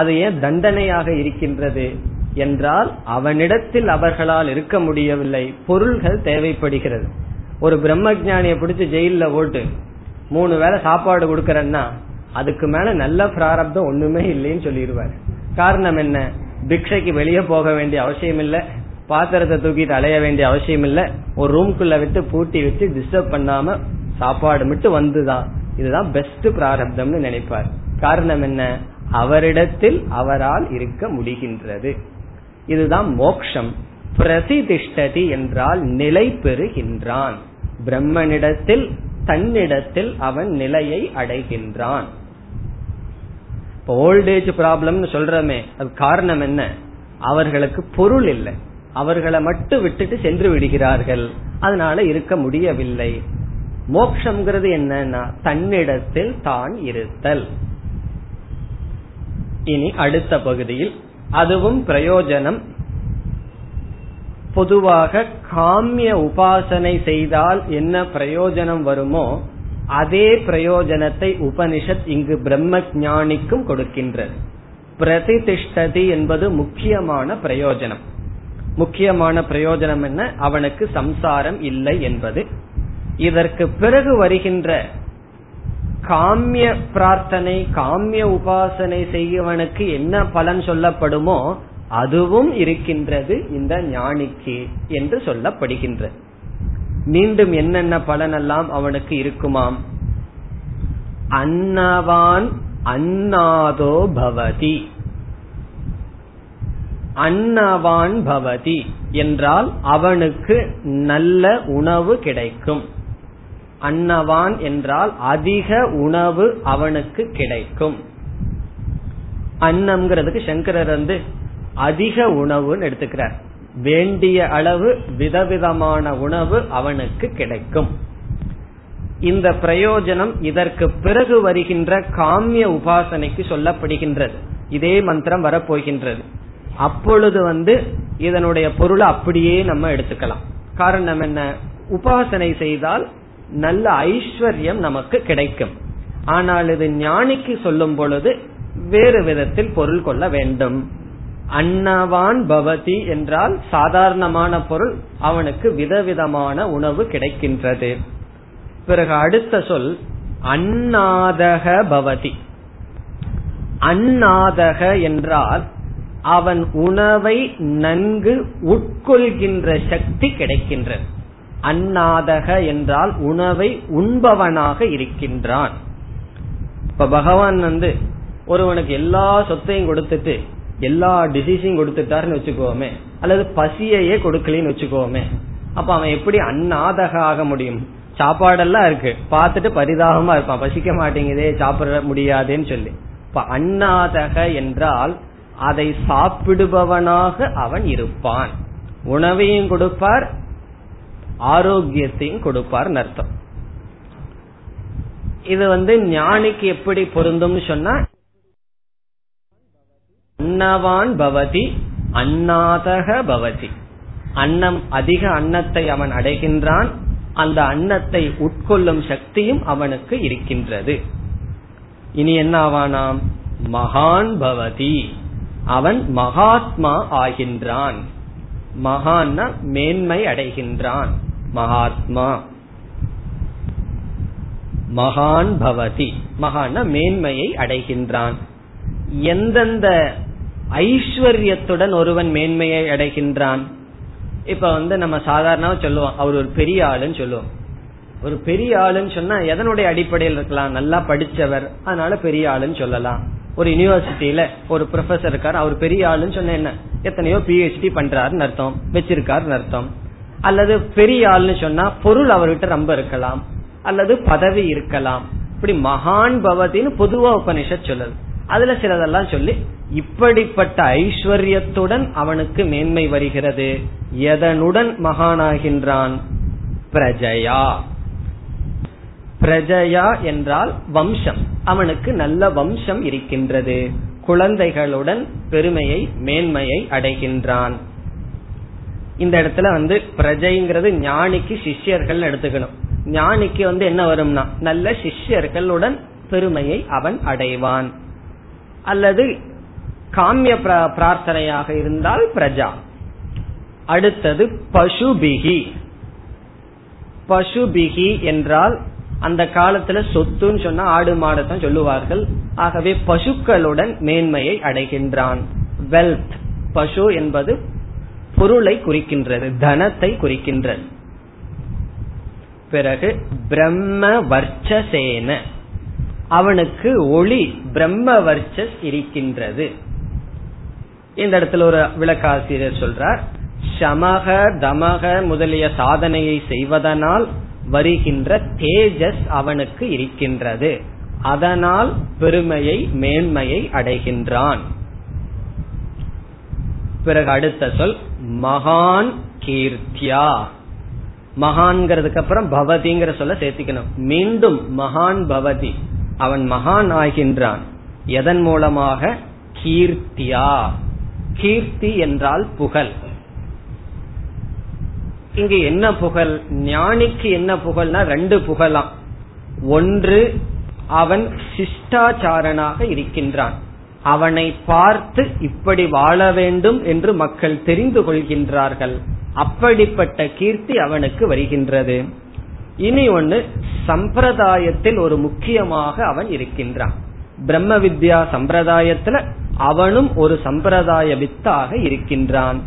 அது ஏன் தண்டனையாக இருக்கின்றது என்றால் அவனிடத்தில் அவர்களால் இருக்க முடியவில்லை, பொருள்கள் தேவைப்படுகிறது. ஒரு பிரம்ம ஞானியை பிடிச்சு ஜெயில போட்டு மூணு வேளை சாப்பாடு கொடுக்கறன்னா அதுக்கு மேல நல்ல பிராரப்தம் ஒண்ணுமே இல்லைன்னு சொல்லிடுவாரு. காரணம் என்ன? பிக்ஷைக்கு வெளியே போக வேண்டிய அவசியம் இல்ல, பாத்திரத்தை தூக்கிட்டு அலைய வேண்டிய அவசியம் இல்ல, ஒரு ரூம்குள்ள விட்டு பூட்டி வச்சு டிஸ்டர்ப் பண்ணாம சாப்பாடு மட்டும் வந்துதான். இதுதான் பெஸ்ட் பிராரப்தம்னு நினைப்பார். காரணம் என்ன? அவரிடத்தில் அவரால் இருக்க முடிகின்றது. இதுதான் மோக்ஷம். பிரதிதிஷ்டதி என்றால் நிலை பெறுகின்றான். பிரம்மனிடத்தில், தன்னிடத்தில் அவன் நிலையை அடைகின்றான். இப்போ ஓல்டேஜ் ப்ராப்ளம் சொல்றமே, அது காரணம் என்ன? அவர்களுக்கு பொருள் இல்லை, அவர்களை மட்டும் விட்டுட்டு சென்று விடுகிறார்கள், அதனால இருக்க முடியவில்லை. மோக்ஷம்ங்கிறது என்னன்னா தன்னிடத்தில் தான் இருத்தல். இனி அடுத்த பகுதியில் அதுவும் பிரயோஜனம். பொதுவாக காமிய உபாசனை செய்தால் என்ன பிரயோஜனம் வருமோ அதே பிரயோஜனத்தை உபனிஷத் இங்கு பிரம்ம ஞானிக்கும் கொடுக்கின்றது. பிரதிதிஷ்டதி என்பது முக்கியமான பிரயோஜனம். முக்கியமான பிரயோஜனம் என்ன? அவனுக்கு சம்சாரம் இல்லை என்பது. இதற்கு பிறகு வருகின்ற காமிய பிரார்த்தனை, காமிய உபாசனை செய்யவனுக்கு என்ன பலன் சொல்லப்படுமோ அதுவும் இருக்கின்றது இந்த ஞானிக்கு என்று சொல்லப்படுகின்றது. மீண்டும் என்னென்ன பலன் எல்லாம் அவனுக்கு இருக்குமாம்? அன்னவான் அன்னாதோ பவதி. அன்னவான் பவதி என்றால் அவனுக்கு நல்ல உணவு கிடைக்கும். அன்னவான் என்றால் அதிக உணவு அவனுக்கு கிடைக்கும். அன்னம்ங்கிறதுக்கு சங்கரர் வந்து அதிக உணவுன்னு எடுத்துக்கிறார். வேண்டிய அளவு விதவிதமான உணவு அவனுக்கு கிடைக்கும். இந்த பிரயோஜனம் இதற்கு பிறகு வருகின்ற காமிய உபாசனைக்கு சொல்லப்படுகின்றது. இதே மந்திரம் வரப்போகின்றது. அப்பொழுது வந்து இதனுடைய பொருளை அப்படியே நம்ம எடுத்துக்கலாம். காரணம் என்ன? உபாசனை செய்தால் நல்ல ஐஸ்வர்யம் நமக்கு கிடைக்கும். ஆனால் இது ஞானிக்கு சொல்லும் பொழுது வேறு விதத்தில் பொருள் கொள்ள வேண்டும். அன்னவான் பவதி என்றால் சாதாரணமான பொருள், அவனுக்கு விதவிதமான உணவு கிடைக்கின்றது. பிறகு அடுத்த சொல் அன்னாதக பவதி. அன்னாதக என்றால் அவன் உணவை நன்கு உட்கொள்கின்ற சக்தி கிடைக்கின்றது. அன்னாதக என்றால் உணவை உண்பவனாக இருக்கின்றான். இப்ப பகவான் வந்து ஒருவனுக்கு எல்லா சொத்தையும் கொடுத்துட்டு எல்லா டிசீஸையும் கொடுத்துட்டாருன்னு வச்சுக்கோமே, அல்லது பசியையே கொடுக்கலன்னு வச்சுக்கோமே, அப்ப அவன் எப்படி அன்னாதக ஆக முடியும்? சாப்பாடெல்லாம் இருக்கு, பார்த்துட்டு பரிதாபமா இருப்பான், பசிக்க மாட்டேங்குதே, சாப்பிட முடியாதேன்னு சொல்லி. இப்ப அன்னாதக என்றால் அதை சாப்பிடுபவனாக அவன் இருப்பான். உணவையும் கொடுப்பார், ஆரோக்கியத்தையும் கொடுப்பார் அர்த்தம். இது வந்து ஞானிக்கு எப்படி பொருந்தும் சொன்னா, அன்னவான் பவதி அன்னாதக பவதி. அன்னம், அதிக அன்னத்தை அவன் அடைகின்றான். அந்த அன்னத்தை உட்கொள்ளும் சக்தியும் அவனுக்கு இருக்கின்றது. இனி என்ன ஆவானாம்? மகான் பவதி, அவன் மகாத்மா ஆகின்றான். மகான் மேன்மை அடைகின்றான். மகாத்மா மகான் பவதி, மகான் மேன்மையை அடைகின்றான். எந்தெந்த ஐஸ்வர்யத்துடன் ஒருவன் மேன்மையை அடைகின்றான்? இப்ப வந்து நம்ம சாதாரணமா சொல்லுவோம், அவர் ஒரு பெரிய ஆளுன்னு சொல்லுவோம். ஒரு பெரிய ஆளுன்னு சொன்னா எதனுடைய அடிப்படையில் இருக்கலாம்? நல்லா படிச்சவர், அதனால பெரிய ஆளுன்னு சொல்லலாம். ஒரு யூனிவர்சிட்டியில ஒரு ப்ரொஃபசர் இருக்காரு, அவர் பெரிய ஆளுன்னு சொன்ன என்ன? எத்தனையோ பிஹெச்டி பண்றாருன்னு அர்த்தம், வச்சிருக்காருன்னு அர்த்தம். அல்லது பெரிய ஆளுன்னு சொன்னா பொருள் அவர்கிட்ட ரொம்ப இருக்கலாம், அல்லது பதவி இருக்கலாம். இப்படி மகான் பவதின்னு பொதுவா உபனிஷத் சொல்லுது. அதுல சிலதெல்லாம் சொல்லி இப்படிப்பட்ட ஐஸ்வர்யத்துடன் அவனுக்கு மேன்மை வருகிறது. எதனுடன் மகானாகின்றான்? பிரஜயா. பிரஜயா என்றால் வம்சம். அவனுக்கு நல்ல வம்சம் இருக்கின்றது. குழந்தைகளுடன் பெருமையை மேன்மையை அடைகின்றான். இந்த இடத்துல வந்து பிரஜைங்கிறது ஞானிக்கு சிஷ்யர்கள் எடுத்துக்கணும். ஞானிக்கு வந்து என்ன வரும்னா நல்ல சிஷ்யர்களுடன் பெருமையை அவன் அடைவான். அல்லது காமிய பிரார்த்தனையாக இருந்தால் பிரஜா. அடுத்தது பசுபிகி. பசுபிகி என்றால் அந்த காலத்துல சொத்துன்னு சொன்னா ஆடு மாடு தான் சொல்லுவார்கள். ஆகவே பசுக்களுடன் மேன்மையை அடைகின்றான். வெல்த், பசு என்பது பொருளை குறிக்கின்றது, தனத்தை குறிக்கின்றது. பிறகு பிரம்ம வர்ச்சசேன, அவனுக்கு ஒளி பிரம்ம வர்ச்சஸ் இருக்கின்றது. இந்த இடத்துல ஒரு விளக்காசிரியர் சொல்றார், சமக தமக முதலிய சாதனையை செய்வதனால் வருகின்ற தேஜஸ் அவனுக்கு இருக்கின்றது. அதனால் பெருமையை மேன்மையை அடைகின்றான். பிறகு அடுத்த சொல் மகான் கீர்த்தியா. மகான்கிறதுக்கு அப்புறம் பவதிங்கிற சொல்ல சேர்த்துக்கணும். மீண்டும் மகான் பவதி, அவன் மகான் ஆகின்றான். எதன் மூலமாக? கீர்த்தியா. கீர்த்தி என்றால் புகழ். இங்கு என்ன புகழ்? ஞானிக்கு என்ன புகழ்னா ரெண்டு புகழாம். ஒன்று, அவன் சிஷ்டாச்சாரனாக இருக்கின்றான். அவனை பார்த்து இப்படி வாழ வேண்டும் என்று மக்கள் தெரிந்து கொள்கின்றார்கள். அப்படிப்பட்ட கீர்த்தி அவனுக்கு வருகின்றது. இனி ஒன்று, சம்பிரதாயத்தில் ஒரு முக்கியமாக அவன் இருக்கின்றான். பிரம்ம வித்யா சம்பிரதாயத்துல அவனும் ஒரு சம்பிரதாய வித்தாக இருக்கின்றான்.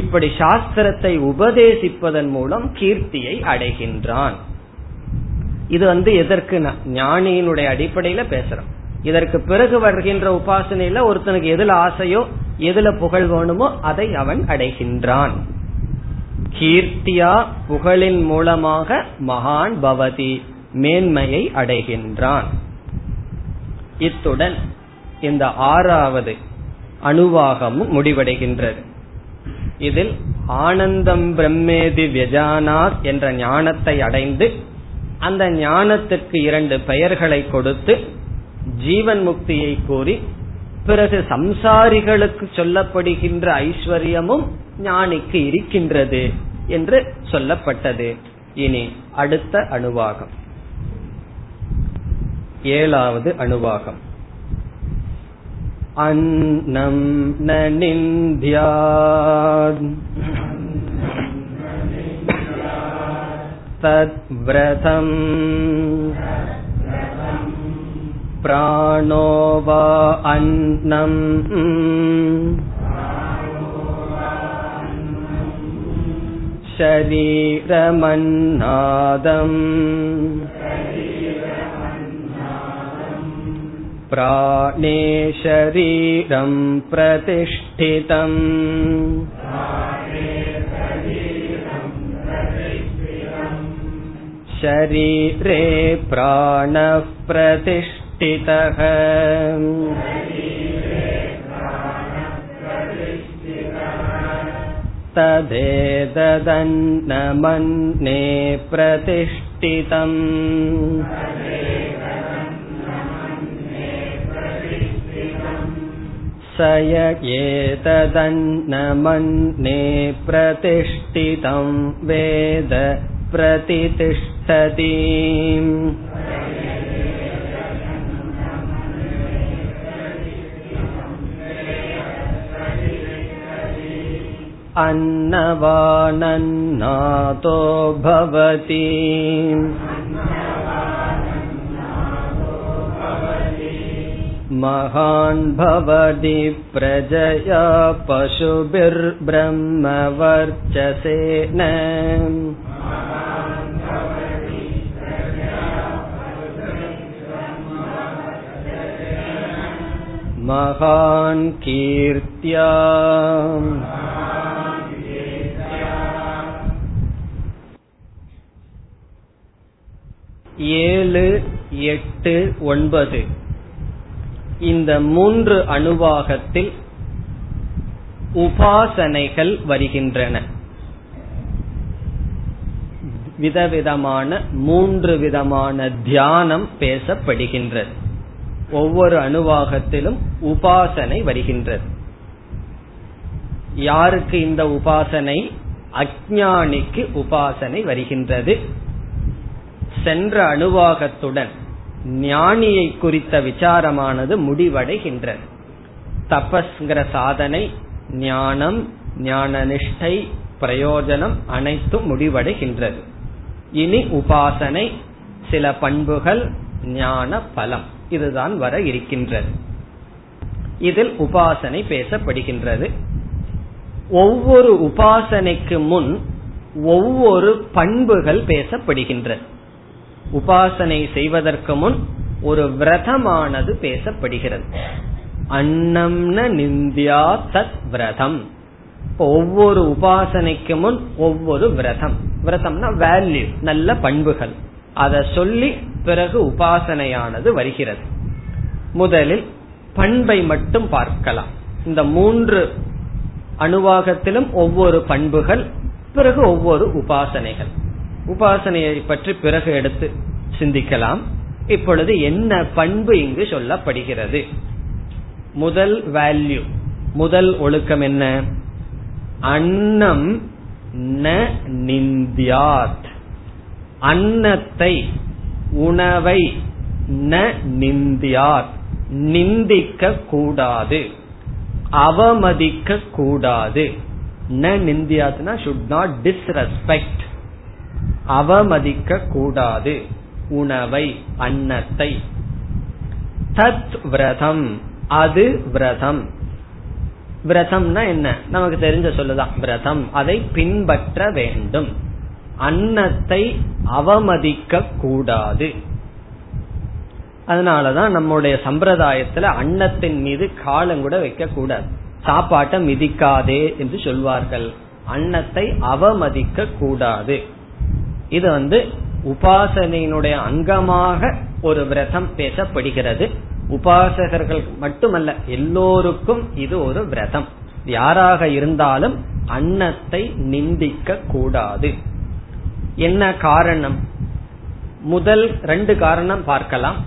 இப்படி சாஸ்திரத்தை உபதேசிப்பதன் மூலம் கீர்த்தியை அடைகின்றான். இது வந்து எதற்கு? ஞானியினுடைய அடிப்படையில பேசுறோம். இதற்கு பிறகு வருகின்ற உபாசனையில ஒருத்தனுக்கு எதுல ஆசையோ எதுல புகழ் வேணுமோ அதை அவன் அடைகின்றான். கீர்த்தியா, புகழின் மூலமாக மகான் பவதி, மேன்மையை அடைகின்றான். இத்துடன் இந்த ஆறாவது அணுவாகமும் முடிவடைகின்றது. இதில் ஆனந்தம் பிரம்மேதி வியஜானாத் என்ற ஞானத்தை அடைந்து அந்த ஞானத்திற்கு இரண்டு பெயர்களை கொடுத்து ஜீவன் முக்தியை கூறி பிறகு சம்சாரிகளுக்கு சொல்லப்படுகின்ற ஐஸ்வர்யமும் ஞானிக்கு இருக்கின்றது என்று சொல்லப்பட்டது. இனி அடுத்த அணுவாகம், ஏழாவது அணுவாகம். அன்னம் ந நிந்த்யாத் தத் வ்ரதம் பிராணோ வா அன்னம் ஷரீரமன்னாதம் பிராணே ஷரீரம் பிரதிஷ்டிதம். ஷரீரே பிராண பிரதிஷ்டிதஹ ததேததன்னமன்னே பிரதிஷ்டிதம். சய ஏததன்னமன்னே பிரதிஷ்டிதம் வேத பிரதிதிஷ்டதி. அன்னவானன்னாதோ பவதி மகான் பவதி பிரஜயா பசுபிர் பிரம்ம வர்ச்சசேன. மகான் கீர்த்தியா. ஏழு, எட்டு, ஒன்பது இந்த மூன்று அணுவாகத்தில் உபாசனைகள் வருகின்றன. விதவிதமான மூன்று விதமான தியானம் பேசப்படுகின்றது. ஒவ்வொரு அணுவாகத்திலும் உபாசனை வருகின்றது. யாருக்கு இந்த உபாசனை? அஞ்ஞானிக்கு உபாசனை வருகின்றது. சென்ற அணுவாகத்துடன் ஞானியை குறித்த விசாரமானது முடிவடைகின்றது. தபஸ்ங்கிற சாதனை, ஞானம், ஞான நிஷ்டை, பிரயோஜனம் அனைத்தும் முடிவடைகின்றது. இனி உபாசனை, சில பண்புகள், ஞான பலம், இதுதான் வர இருக்கின்றது. இதில் உபாசனை பேசப்படுகின்றது. ஒவ்வொரு உபாசனைக்கு முன் ஒவ்வொரு பண்புகள் பேசப்படுகின்றது. உபாசனை செய்வதற்கு முன் ஒரு விரதமானது பேசப்படுகிறது. அன்னம்ன நிந்தியா தத் விரதம். ஒவ்வொரு உபாசனைக்கு முன் ஒவ்வொரு விரதம். விரதம்னா வேல்யூ, நல்ல பண்புகள். அதை சொல்லி பிறகு உபாசனையானது வருகிறது. முதலில் பண்பை மட்டும் பார்க்கலாம். இந்த மூன்று அணுவாகத்திலும் ஒவ்வொரு பண்புகள், பிறகு ஒவ்வொரு உபாசனைகள். உபாசனையை பற்றி பிறகு எடுத்து சிந்திக்கலாம். இப்பொழுது என்ன பண்பு இங்கு சொல்லப்படுகிறது? முதல் வேல்யூ, முதல் ஒழுக்கம் என்ன? அன்னம் ந நிந்த்யாத். அன்னத்தை, உணவை, ந நிந்த்யாத், நிந்திக்க கூடாது, அவமதிக்க கூடாது. ந நிந்த்யாத்னா should not disrespect, அவமதிக்க கூடாது உணவை, அன்னத்தை. தத் விரதம், அது விரதம். விரதம்னா என்ன? நமக்கு தெரிஞ்ச சொல்லுதான் விரதம். அதை பின்பற்ற வேண்டும். அன்னத்தை அவமதிக்க கூடாது. அதனாலதான் நம்முடைய சம்பிரதாயத்துல அன்னத்தின் மீது காலம் கூட வைக்க கூடாது. சாப்பாட்டை மிதிக்காதே என்று சொல்வார்கள். அன்னத்தை அவமதிக்க கூடாது. இது வந்து உபாசனையினுடைய அங்கமாக ஒரு விரதம் பேசப்படுகிறது. உபாசகர்கள் மட்டுமல்ல, எல்லோருக்கும் இது ஒரு விரதம். யாராக இருந்தாலும் அன்னத்தை நிந்திக்க கூடாது. என்ன காரணம்? முதல் ரெண்டு காரணம் பார்க்கலாம்.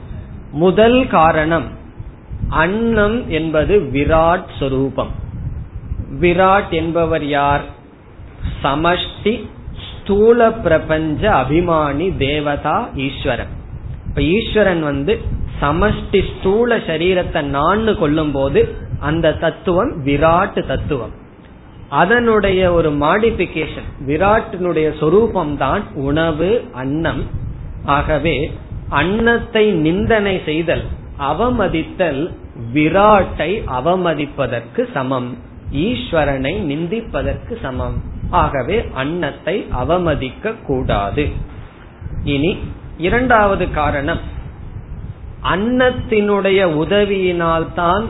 முதல் காரணம், அன்னம் என்பது விராட் ஸ்வரூபம். விராட் என்பவர் யார்? சமஷ்டி ஸ்தூல பிரபஞ்ச அபிமானி தேவதா ஈஸ்வரன். இப்ப ஈஸ்வரன் வந்து சமஷ்டி ஸ்தூல சரீரத்தை நான் கொள்ளும் போது அந்த தத்துவம் விராட் தத்துவம். அதனுடைய ஒரு மாடிபிகேஷன், விராட்டினுடைய சொரூபம் தான் உணவு, அன்னம். ஆகவே அன்னத்தை நிந்தனை செய்தல், அவமதித்தல், விராட்டை அவமதிப்பதற்கு சமம், ஈஸ்வரனை நிந்திப்பதற்கு சமம். ஆகவே அன்னத்தை அவமதிக்க கூடாது. இனி இரண்டாவது காரணம், அன்னத்தினுடைய உதவியினால்தான்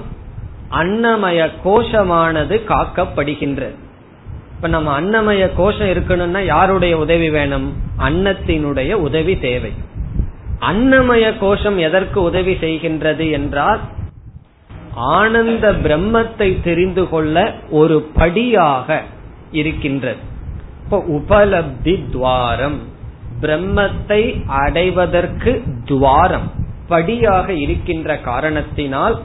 அன்னமய கோஷமானது காக்கப்படுகின்றது. இப்ப நம்ம அன்னமய கோஷம் இருக்கணும்னா யாருடைய உதவி வேணும்? அன்னத்தினுடைய உதவி தேவை. அன்னமய கோஷம் எதற்கு உதவி செய்கின்றது என்றால், ஆனந்த பிரம்மத்தை தெரிந்து கொள்ள ஒரு படியாக இருக்கின்றது. இப்போ உபலப்தி துவாரம், பிரம்மத்தை அடைவதற்கு துவாரம், படியாக இருக்கின்ற காரணத்தினால்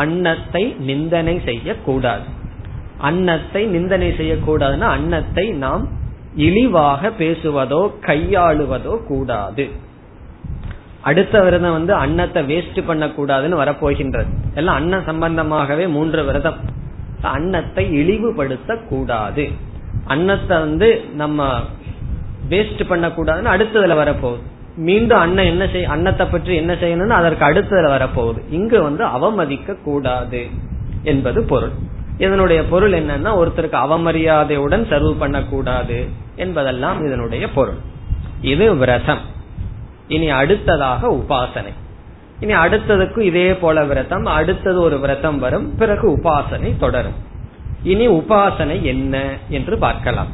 அன்னத்தை நிந்தனை செய்யக்கூடாது. அன்னத்தை நிந்தனை செய்யக்கூடாதுன்னா அன்னத்தை நாம் இழிவாக பேசுவதோ கையாளுவதோ கூடாது. அடுத்த விரதம் வந்து அன்னத்தை வேஸ்ட் பண்ண கூடாதுன்னு வரப்போகின்றது. எல்லாம் அன்ன சம்பந்தமாகவே மூன்று விரதம். அன்னத்தை இழிவுபடுத்த கூடாது, அன்னத்தை வந்து நம்ம வேஸ்ட் பண்ண கூடாதுன்னு அடுத்ததுல வரப்போகுது. மீண்டும் அண்ணன் என்ன செய்ய, அன்னத்தை பற்றி என்ன செய்யணும்னு அதற்கு அடுத்ததுல வரப்போகுது. இங்கு வந்து அவமதிக்க கூடாது என்பது பொருள். இதனுடைய பொருள் என்னன்னா, ஒருத்தருக்கு அவமரியாதையுடன் சர்வ் பண்ண கூடாது என்பதெல்லாம் இதனுடைய பொருள். இது விரதம். இனி அடுத்ததாக உபாசனை. இனி அடுத்ததுக்கு இதே போல விரதம், அடுத்தது ஒரு விரதம் வரும், பிறகு உபாசனை தொடரும். இனி உபாசனை என்ன என்று பார்க்கலாம்.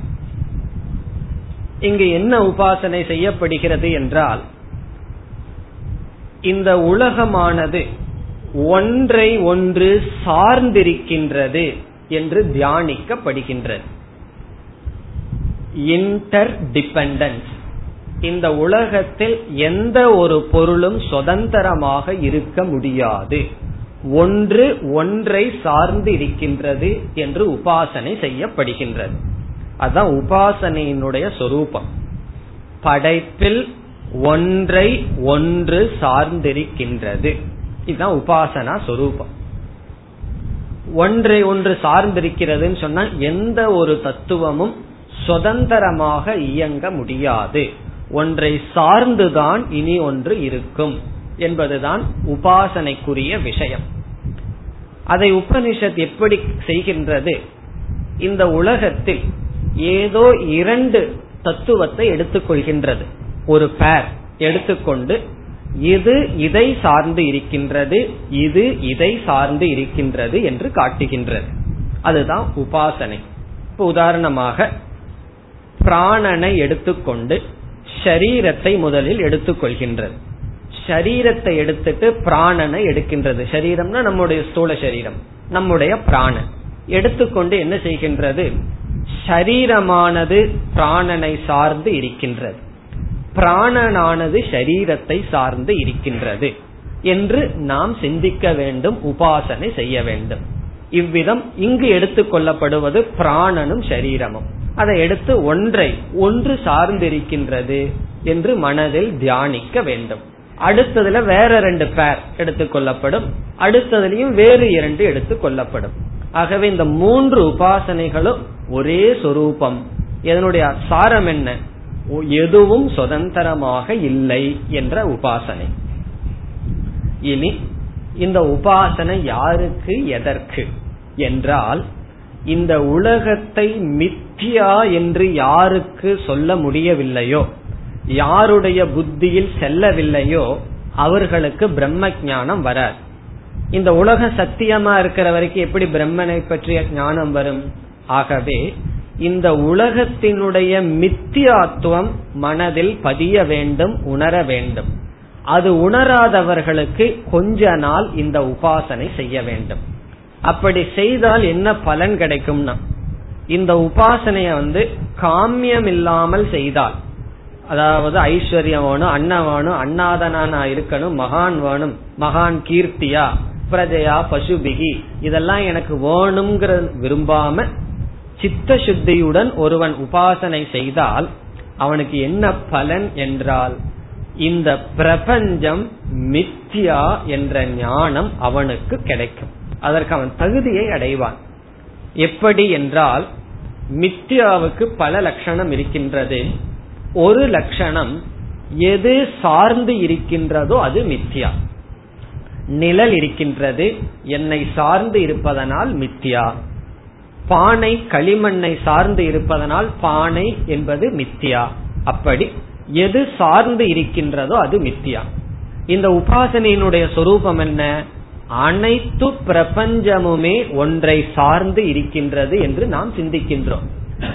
இங்கு என்ன உபாசனை செய்யப்படுகிறது என்றால், இந்த உலகமானது ஒன்றை ஒன்று சார்ந்திருக்கின்றது என்று தியானிக்கப்படுகின்றது. இன்டர்டிபெண்டன்ஸ். இந்த உலகத்தில் எந்த ஒரு பொருளும் சுதந்திரமாக இருக்க முடியாது, ஒன்று ஒன்றை சார்ந்து இருக்கின்றது என்று உபாசனை செய்யப்படுகின்றது. அதான் உபாசனையினுடைய சொரூபம். படைப்பில் ஒன்றை ஒன்று சார்ந்திருக்கின்றது, இதுதான் உபாசனா சொரூபம். ஒன்றை ஒன்று சார்ந்திருக்கிறதுன்னு சொன்னா எந்த ஒரு தத்துவமும் சுதந்திரமாக இயங்க முடியாது, ஒன்றை சார்ந்துதான் இனி ஒன்று இருக்கும் என்பதுதான் உபாசனைக்குரிய விஷயம். அதை உபனிஷத் எப்படி செய்கின்றது? இந்த உலகத்தில் ஏதோ இரண்டு தத்துவத்தை எடுத்துக்கொள்கின்றது, ஒரு பேர் எடுத்துக்கொண்டு இது இதை சார்ந்து இருக்கின்றது, இது இதை சார்ந்து இருக்கின்றது என்று காட்டுகின்றது. அதுதான் உபாசனை. இப்போ உதாரணமாக பிராணனை எடுத்துக்கொண்டு ஷரீரத்தை முதலில் எடுத்துக்கொள்கின்றது, ஷரீரத்தை எடுத்துட்டு பிராணனை எடுக்கின்றது. ஷரீரம்னா நம்முடைய ஸ்தூல சரீரம், நம்முடைய பிராணன் எடுத்துக்கொண்டு என்ன செய்கின்றது? ஷரீரமானது பிராணனை சார்ந்து இருக்கின்றது, பிராணனானது ஷரீரத்தை சார்ந்து இருக்கின்றது என்று நாம் சிந்திக்க வேண்டும், உபாசனை செய்ய வேண்டும். இவ்விதம் இங்கு எடுத்துக்கொள்ளப்படுவது பிராணனும் ஷரீரமும். அதை எடுத்து ஒன்றை ஒன்று சார்ந்திருக்கின்றது என்று மனதில் தியானிக்க வேண்டும். அடுத்ததுல வேற ரெண்டு பேர் எடுத்துக்கொள்ளப்படும், அடுத்ததுலயும் வேறு இரண்டு எடுத்துக்கொள்ளப்படும். ஆகவே இந்த மூன்று உபாசனைகளும் ஒரே சொரூபம். இதனுடைய சாரம் என்ன? எதுவும் சுதந்திரமாக இல்லை என்ற உபாசனை. இனி இந்த உபாசனை யாருக்கு எதற்கு என்றால், இந்த உலகத்தை மித்தியா என்று யாருக்கு சொல்ல முடியவில்லையோ, யாருடைய புத்தியில் செல்லவில்லையோ அவர்களுக்கு பிரம்ம ஞானம் வராது. இந்த உலகம் சத்தியமா இருக்கிற வரைக்கும் எப்படி பிரம்மனை பற்றிய ஞானம் வரும்? ஆகவே இந்த உலகத்தினுடைய மித்தியாத்துவம் மனதில் பதிய வேண்டும், உணர வேண்டும். அது உணராதவர்களுக்கு கொஞ்ச நாள் இந்த உபாசனை செய்ய வேண்டும். அப்படி செய்தால் என்ன பலன் கிடைக்கும்னா, இந்த உபாசனைய வந்து காமியம் இல்லாமல் செய்தால், அதாவது ஐஸ்வர்யம் வேணும், அண்ணன் வேணும், அண்ணாதனானா இருக்கணும், மகான் வேணும், மகான் கீர்த்தியா பிரஜையா பசுபிகி இதெல்லாம் எனக்கு வேணுங்கிற விரும்பாம சித்த சுத்தியுடன் ஒருவன் உபாசனை செய்தால் அவனுக்கு என்ன பலன் என்றால், இந்த பிரபஞ்சம் மித்யா என்ற ஞானம் அவனுக்கு கிடைக்கும். அதற்கு அவன் தகுதியை அடைவான். எப்படி என்றால், மித்யாவுக்கு பல லட்சணம் இருக்கின்றது. ஒரு லட்சணம், எது சார்ந்து இருக்கின்றதோ அது மித்யா. நிழல் இருக்கின்றது, என்னை சார்ந்து இருப்பதனால் மித்யா. பானை களிமண்ணை சார்ந்து இருப்பதனால் பானை என்பது மித்யா. அப்படி எது சார்ந்து இருக்கின்றதோ அது மித்யா. இந்த உபாசனையினுடைய சொரூபம் என்ன? அனைத்து பிரபஞ்சமுமே ஒன்றை சார்ந்து இருக்கின்றது என்று நாம் சிந்திக்கின்றோம்.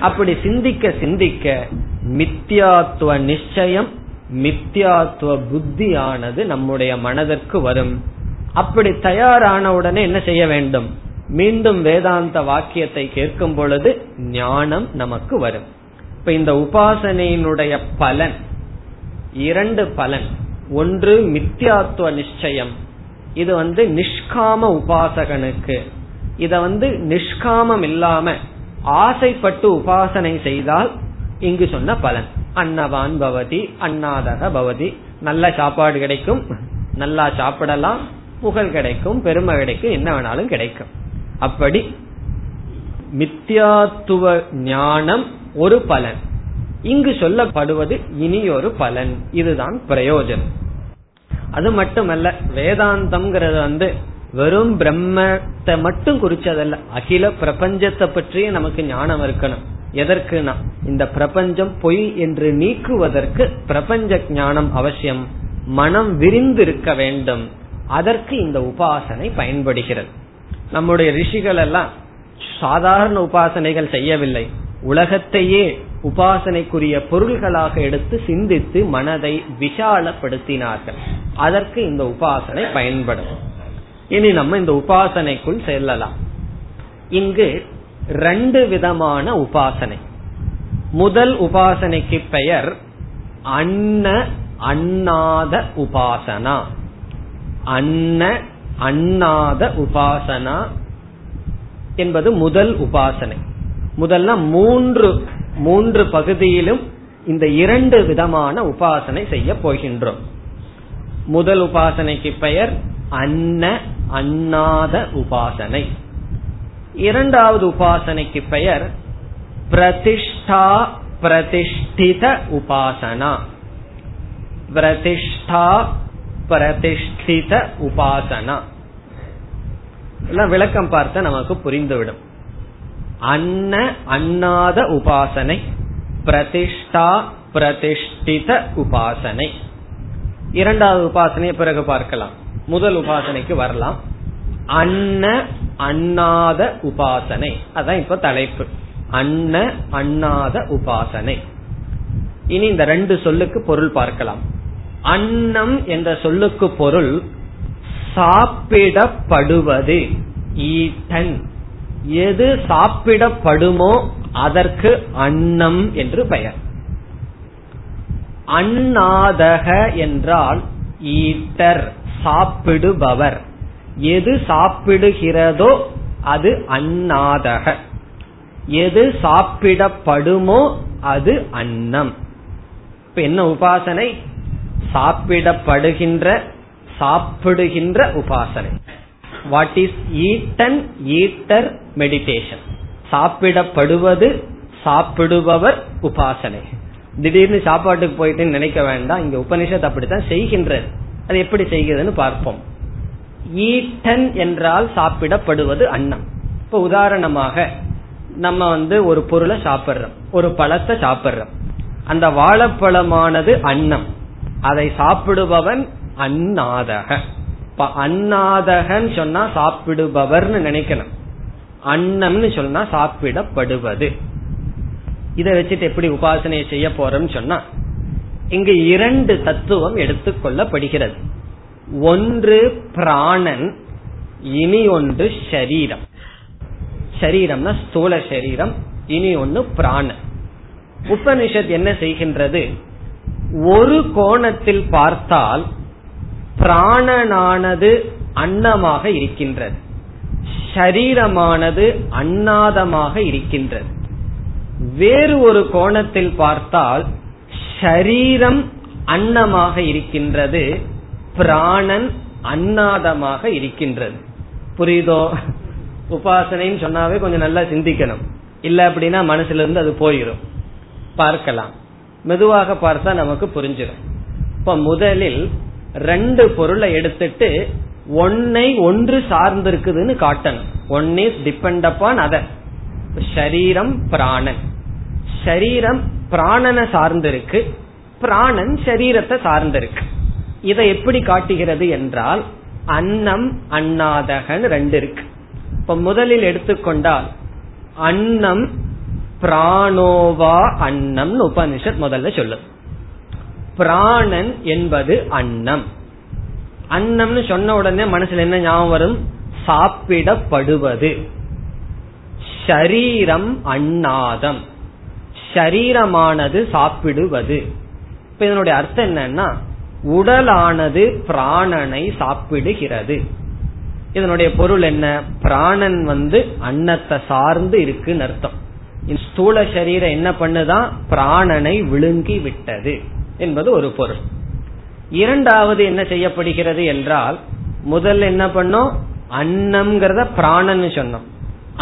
அப்படி சிந்திக்க சிந்திக்க மித்யாத்துவ நிச்சயம், மித்யாத்துவ புத்தியானது நம்முடைய மனதிற்கு வரும். அப்படி தயாரான உடனே என்ன செய்ய வேண்டும்? மீண்டும் வேதாந்த வாக்கியத்தை கேட்கும் பொழுது ஞானம் நமக்கு வரும். இப்ப இந்த உபாசனையினுடைய பலன் இரண்டு பலன். ஒன்று மித்யாத்துவ நிச்சயம், இது வந்து நிஷ்காம உபாசகனுக்கு. இத வந்து நிஷ்காமம் இல்லாம ஆசைப்பட்டு உபாசனை செய்தால் இங்கு சொன்ன பலன், அன்னவான் பவதி அன்னாதக பவதி, நல்ல சாப்பாடு கிடைக்கும், நல்லா சாப்பிடலாம், புகழ் கிடைக்கும், பெருமை கிடைக்கும், என்ன வேணாலும் கிடைக்கும். அப்படி மித்யாத்துவ ஞானம் ஒரு பலன், இங்கு சொல்லப்படுவது இனி ஒரு பலன். இதுதான் பிரயோஜனம். அது மட்டுமல்ல, வேதாந்தம் வந்து வெறும் பிரம்மத்தை மட்டும் குறிச்சதல்ல, அகில பிரபஞ்சத்தை பற்றியே நமக்கு ஞானம் இருக்கணும். எதற்குனா இந்த பிரபஞ்சம் பொய் என்று நீக்குவதற்கு பிரபஞ்ச ஞானம் அவசியம். மனம் விரிந்து இருக்க வேண்டும், அதற்கு இந்த உபாசனை பயன்படுகிறது. நம்முடைய ரிஷிகள் எல்லாம் சாதாரண உபாசனைகள் செய்யவில்லை, உலகத்தையே உபாசனைக்குரிய பொருள்களாக எடுத்து சிந்தித்து மனதை விசாலப்படுத்தினார்கள். அதற்கு இந்த உபாசனை பயன்படும். இனி நம்ம இந்த உபாசனைக்குள் செல்லலாம். இங்கு ரெண்டு விதமான உபாசனை. முதல் உபாசனைக்கு பெயர் அன்ன அன்னாத உபாசனா. அன்ன அன்னாத உபாசனா என்பது முதல் உபாசனை. முதல்ல மூன்று மூன்று பகுதியிலும் இந்த இரண்டு விதமான உபாசனை செய்ய போகின்றோம். முதல் உபாசனைக்கு பெயர் அன்ன அன்னாத உபாசனை. இரண்டாவது உபாசனைக்கு பெயர் பிரதிஷ்டா பிரதிஷ்டித உபாசனா. பிரதிஷ்டா பிரதிஷ்டித உபாசனா எல்லாம் விளக்கம் பார்த்த நமக்கு புரிந்துவிடும். அன்ன அன்னாத உபாசனை, பிரதிஷ்டா பிரதிஷ்டித உபாசனை, இரண்டாவது உபாசனையை பிறகு பார்க்கலாம். முதல் உபாசனைக்கு வரலாம். அன்ன அன்னாத உபாசனை, அதான் இப்ப தலைப்பு, அன்ன அன்னாத உபாசனை. இனி இந்த ரெண்டு சொல்லுக்கு பொருள் பார்க்கலாம். அன்னம் என்ற சொல்லுக்கு பொருள் சாப்பிடப்படுவது, ஈட்டன், எது சாப்பிடப்படுமோ அதற்கு அன்னம் என்று பெயர். அன்னாதக என்றால் ஈட்டர், சாப்பிடுபவர், எது சாப்பிடுகிறதோ அது அன்னாதக, எது சாப்பிடப்படுமோ அது அன்னம். இப்ப என்ன உபாசனை? சாப்பிடப்படுகின்ற சாப்பிடுகின்ற உபாசனை. What is eaten, eater meditation. சாப்பிடப்படுவது, சாப்பிடுபவர் உபாசனை. திடீர்னு சாப்பாட்டுக்கு போயிட்டு நினைக்க வேண்டாம், இங்க உபனிஷத் அப்படித்தான் செய்கின்றது. அது எப்படி செய்கிறதுன்னு பார்ப்போம். ஈட்டன் என்றால் சாப்பிடப்படுவது அன்னம். இப்ப உதாரணமாக நம்ம வந்து ஒரு பொருளை சாப்பிடுறோம், ஒரு பழத்தை சாப்பிடுறோம். அந்த வாழைப்பழமானது அன்னம், அதை சாப்பிடுபவன் அன்னாதக. அன்னாதகன்னு சொன்னா சாப்பிடுபவர்னு நினைக்கணும், அன்னம்னு சொன்னா சாப்பிடப்படுவது. இதை வச்சுட்டு எப்படி உபாசனை செய்ய போறோம்னு சொன்னா, இங்கு இரண்டு தத்துவம் எடுத்துக்கொள்ளப்படுகிறது. ஒன்று பிராணன், இனி ஒன்று ஷரீரம். ஷரீரம்னா ஸ்தூல சரீரம், இனி ஒன்னு பிராண. உபனிஷத் என்ன செய்கின்றது, ஒரு கோணத்தில் பார்த்தால் பிராணனானது அன்னமாக இருக்கின்றது, ஷரீரமானது அன்னாதமாக இருக்கின்றது. வேறு ஒரு கோணத்தில் பார்த்தால் ஷரீரம் அன்னமாக இருக்கின்றது, பிராணன் அன்னாதமாக இருக்கின்றது. புரியுதோ? உபாசனைன்னு சொன்னாவே கொஞ்சம் நல்லா சிந்திக்கணும், இல்ல அப்படின்னா மனசுல இருந்து அது போயிடும். பார்க்கலாம், மெதுவாக பார்த்தா நமக்கு புரிஞ்சிடும். இப்ப முதலில் ரெண்டு பொருளை எடுத்துட்டு ஒன்னை ஒன்று சார்ந்திருக்குதுன்னு காட்டணும். One is depend upon other. ஷரீரம் பிராணன், ஷரீரம் பிராணனை சார்ந்திருக்கு, பிராணன் ஷரீரத்தை சார்ந்திருக்கு. இதை எப்படி காட்டுகிறது என்றால் அன்னம் அன்னாதகன் ரெண்டு இருக்கு. இப்ப முதலில் எடுத்துக்கொண்டால் அன்னம் பிராணோவா அன்னம் உபனிஷத் முதல்ல சொல்லுது. பிராணன் என்பது அன்னம். அன்னம்னு சொன்ன உடனே மனசுல என்ன ஞாபகம் வரும்? சாப்பிடப்படுவது. ஷரீரம் அன்னாதம், ஷரீரமானது சாப்பிடுவது. இப்ப இதனுடைய அர்த்தம் என்னன்னா உடலானது பிராணனை சாப்பிடுகிறது. இதனுடைய பொருள் என்ன? பிராணன் வந்து அன்னத்தை சார்ந்து இருக்குன்னு அர்த்தம். ஸ்தூல சரீரம் என்ன பண்ணுதான்? பிராணனை விழுங்கி விட்டது என்பது ஒரு பொருள். இரண்டாவது என்ன செய்யப்படுகிறது என்றால், முதல் என்ன பண்ணோம்? அன்னம்ங்கிறத பிராணன் சொன்னோம்,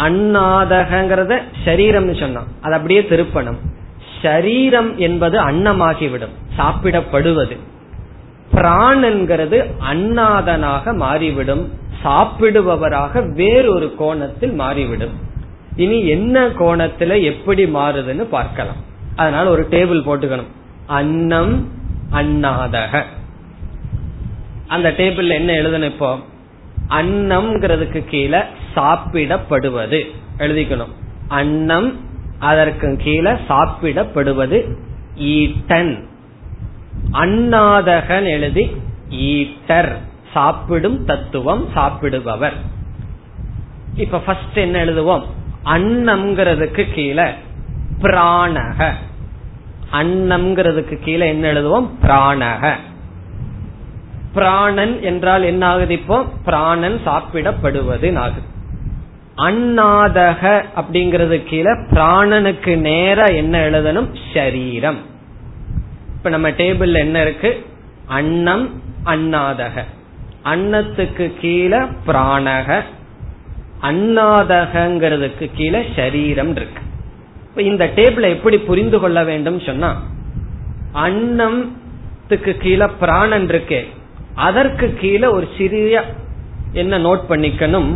அன்னாதகங்கிறத சரீரம்னு சொன்னோம். அது அப்படியே திருப்பணும். சரீரம் என்பது அன்னமாகிவிடும், சாப்பிடப்படுவது. பிராணன்கிறது அன்னாதனாக மாறிவிடும், சாப்பிடுபவராக வேறொரு கோணத்தில் மாறிவிடும். இனி என்ன கோணத்துல எப்படி மாறுதுன்னு பார்க்கலாம். அதனால ஒரு டேபிள் போட்டுக்கணும். அன்னம் அன்னாதக. அந்த டேபிள் என்ன எழுதணும்? இப்போ அன்னம்ங்கிறதுக்கு கீழே சாப்பிடப்படுவது எழுதிக்கணும். அன்னம், அதற்கு கீழே சாப்பிடப்படுவது. ஈட்டன், அன்னாதகன் எழுதி ஈட்டர், சாப்பிடும் தத்துவம், சாப்பிடுபவர். இப்ப ஃபர்ஸ்ட் என்ன எழுதுவோம்? அன்னம்ங்கிறதுக்கு கீழே பிராணக. அன்னம்ங்கிறதுக்கு கீழே என்ன எழுதுவோம்? பிராணக. பிராணன் என்றால் என்ன ஆகுது? இப்போ பிராணன் சாப்பிடப்படுவது ஆகுது. அன்னாதக அப்படிங்கறது கீழே பிராணனுக்கு நேரா என்ன எழுதணும்? சரீரம். இப்ப நம்ம டேபிள் என்ன இருக்கு? அன்னம் அன்னாதக, அன்னத்துக்கு கீழே பிராணக, அன்னாதகங்கிறதுக்கு கீழே சரீரம் இருக்கு. இப்ப இந்த டேபிளை எப்படி புரிந்து கொள்ள வேண்டும் சொன்னா, அன்னத்துக்கு கீழே பிராணன் இருக்கு, அதற்கு கீழே ஒரு சிறிய என்ன நோட் பண்ணிக்கணும்?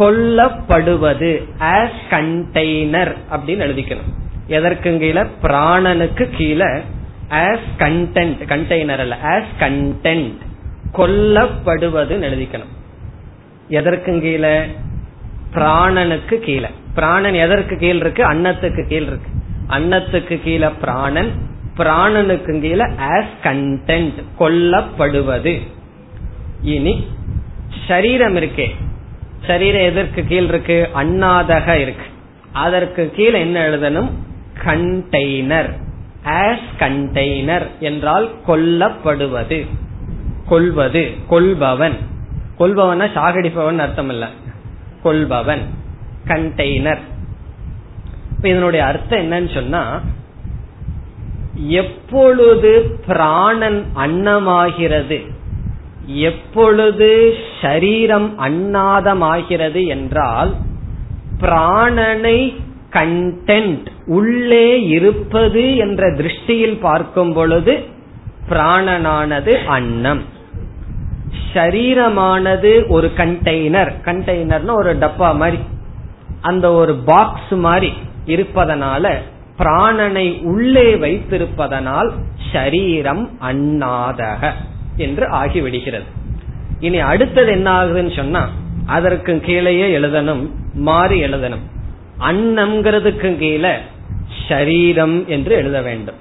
கொல்லப்படுவது ஆஸ் கண்டெய்னர் அப்படின்னு எழுதிக்கணும். எதற்கு கீழே? பிராணனுக்கு கீழே ஆஸ் கண்டென்ட், கண்டெய்னர் அல்ல, ஆஸ் கண்டென்ட், கொல்லப்படுவது எழுதிக்கணும். எதற்கு கீழே? பிராணனுக்கு கீழே. பிராணன் எதற்கு கீழ் இருக்கு? அன்னத்துக்கு கீழ் இருக்கு. அன்னத்துக்கு கீழே பிராணன், பிராணனுக்கு கீழே ஆஸ் கண்டென்ட், கொல்லப்படுவது. இனி சரீரம் இருக்கே, சரீரம் எதற்கு கீழ் இருக்கு? அன்னாதக இருக்கு. அதற்கு கீழே என்ன எழுதணும்? கண்டெய்னர். ஆஸ் கண்டெய்னர் என்றால் கொல்லப்படுவது, கொள்வது, கொள்பவன். கொள்பவனா சாகடிப்பவன் அர்த்தம் இல்ல, கொள்பவன், கண்டெய்னர். இதனுடைய அர்த்தம் என்னன்னு சொன்னா, எப்பொழுது பிராணன் அன்னமாகிறது, எப்பொழுது சரீரம் அன்னாதமாகிறது என்றால் பிராணனை கண்டென்ட், உள்ளே இருப்பது என்ற திருஷ்டியில் பார்க்கும் பொழுது பிராணனானது அன்னம், சரீரமானது ஒரு கண்டெய்னர். கண்டெய்னர்னா ஒரு டப்பா மாதிரி, அந்த ஒரு பாக்ஸ் மாதிரி இருப்பதனால, பிராணனை உள்ளே வைத்திருப்பதனால் சரீரம் அன்னாதக என்று ஆகிவிடுகிறது. இனி அடுத்தது என்ன ஆகுதுன்னு சொன்னா, அதற்கு கீழேயே எழுதணும், மாறி எழுதணும். அன்னம்ங்கிறதுக்கு கீழே சரீரம் என்று எழுத வேண்டும்.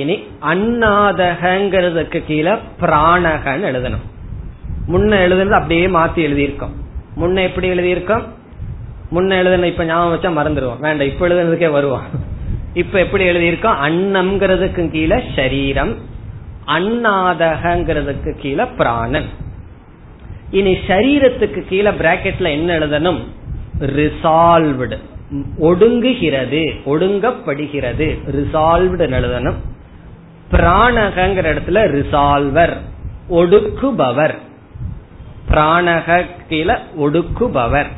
இனி அன்னாதகங்கிறதுக்கு கீழே பிராணகன்னு எழுதணும். முன்ன எழுதுனது அப்படியே மாத்தி எழுதியிருக்கோம். முன்ன எப்படி எழுதியிருக்கோம்? முன்ன எழுதுன இப்ப ஞாபகம் வச்சா மறந்துடுவோம், வேண்டாம் இப்ப எழுதுனதுக்கே வருவோம். இப்ப எப்படி எழுதியிருக்கோம், அன்னம்ங்கிறதுக்கு கீழே சரீரம், அண்ணாதகங்கிறதுக்கு கீழே பிராணன். இனி சரீரத்துக்கு கீழே பிராக்கெட்ல என்ன எழுதணும், ரிசால்வ்டு, ஒடுங்குகிறது, ஒடுங்கப்படுகிறது, ரிசால்வ்டு எழுதணும். பிராணகங்கிற இடத்துல ரிசால்வர், ஒடுக்குபவர், பிராணக கீழ ஒடுக்குபவர்.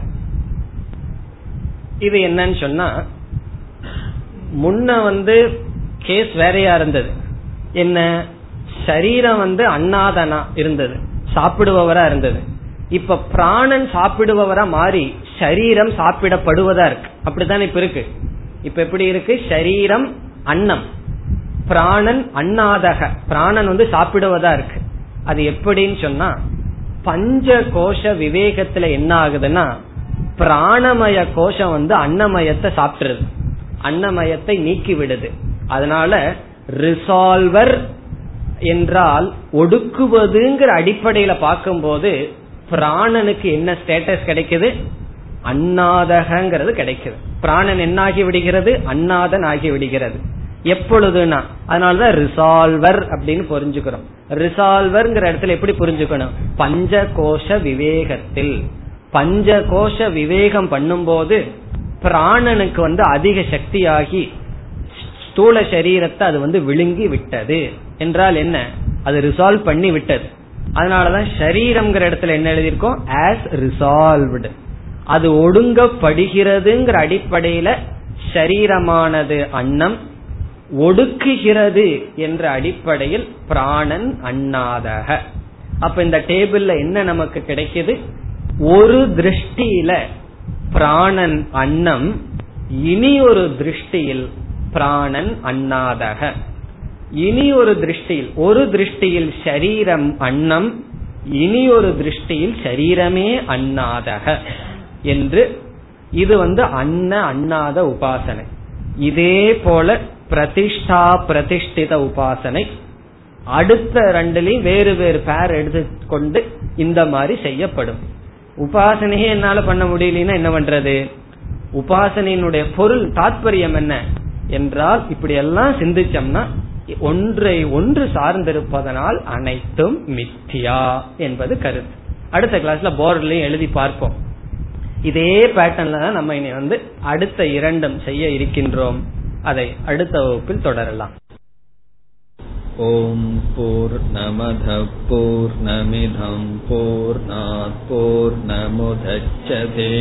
இது என்னன்னு சொன்னா, முன்ன வந்து கேஸ் வேறையா இருந்தது, என்ன சரீரம் வந்து அண்ணாதனா இருந்தது, சாப்பிடுபவரா இருந்தது. இப்ப பிராணன் சாப்பிடுபவரா மாறி சரீரம் சாப்பிடப்படுவதா இருக்கு. அப்படித்தான் இப்ப இருக்கு. இப்ப எப்படி இருக்கு, சரீரம் அன்னம், பிராணன் அண்ணாதக, பிராணன் வந்து சாப்பிடுவதா இருக்கு. அது எப்படின்னு சொன்னா, பஞ்ச கோஷ விவேகத்துல என்ன ஆகுதுன்னா, பிராணமய கோஷம் வந்து அன்னமயத்தை சாப்பிடுறது, அன்னமயத்தை நீக்கி விடுது. அதனால ரிசால்வர் என்றால் ஒடுக்குவதுங்கிற அடிப்படையில பார்க்கும் போது பிராணனுக்கு என்ன ஸ்டேட்டஸ் கிடைக்குது, அண்ணாதகங்கிறது கிடைக்குது. பிராணன் என்ன ஆகி விடுகிறது, அண்ணாதன் ஆகி விடுகிறது. எப்பொழுதுனா அதனாலதான் ரிசால்வர் அப்படின்னு புரிஞ்சுக்கிறோம். ரிசால்வர்ங்கிற இடத்துல எப்படி புரிஞ்சுக்கணும், பஞ்ச கோஷ விவேகத்தில், பஞ்ச கோஷ விவேகம் பண்ணும் போது பிராணனுக்கு வந்து அதிக சக்தியாகி ஸ்தூல சரீரத்தை அது வந்து விழுங்கி விட்டது என்றால் என்ன, அது ரிசால்வ் பண்ணி விட்டது. அதனாலதான் சரீரம்ங்கிற இடத்துல என்ன எழுதியிருக்கோம், ஆஸ் ரிசால்வ்டு, அது ஒடுங்கப்படுகிறதுங்கிற அடிப்படையில சரீரமானது அன்னம், ஒடுக்குகிறது என்ற அடிப்படையில் பிராணன் அண்ணாதக. அப்ப இந்த டேபிள்ல என்ன நமக்கு கிடைக்குது, ஒரு திருஷ்டியில பிராணன் அன்னம், இனி ஒரு திருஷ்டியில் பிராணன் அண்ணாதக, இனி ஒரு திருஷ்டியில், ஒரு திருஷ்டியில் சரீரம் அன்னம், இனி ஒரு திருஷ்டியில் சரீரமே அண்ணாதக என்று. இது வந்து அன்ன அண்ணாத உபாசனை. இதே போல பிரதிஷ்டா பிரதிஷ்டித உபாசனை அடுத்த ரெண்டுலயும் வேறு வேறு பேர் எடுத்துக்கொண்டு இந்த மாதிரி செய்யப்படும். உபாசனையே என்னால பண்ண முடியலன்னா என்ன பண்றது, உபாசனையினுடைய பொருள் தாற்பயம் என்ன என்றால் இப்படி எல்லாம் சிந்திச்சோம்னா ஒன்றை ஒன்று சார்ந்திருப்பதனால் அனைத்தும் மித்யா என்பது கருத்து. அடுத்த கிளாஸ்ல போர்ட்லயும் எழுதி பார்ப்போம். இதே பேட்டர்ன்ல தான் நம்ம இனி வந்து அடுத்த இரண்டும் செய்ய இருக்கின்றோம். அதை அடுத்த வகுப்பில் தொடரலாம். ஓம் பூர்ணமதః பூர்ணமிதம் பூர்ணாத் பூர்ணமுதச்யதே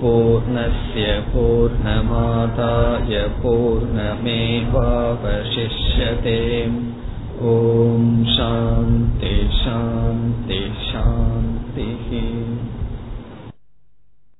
பூர்ணஸ்ய பூர்ணமாதாய பூர்ணமேவாவசிஷ்யதே. ஓம் சாந்தி சாந்தி சாந்தி.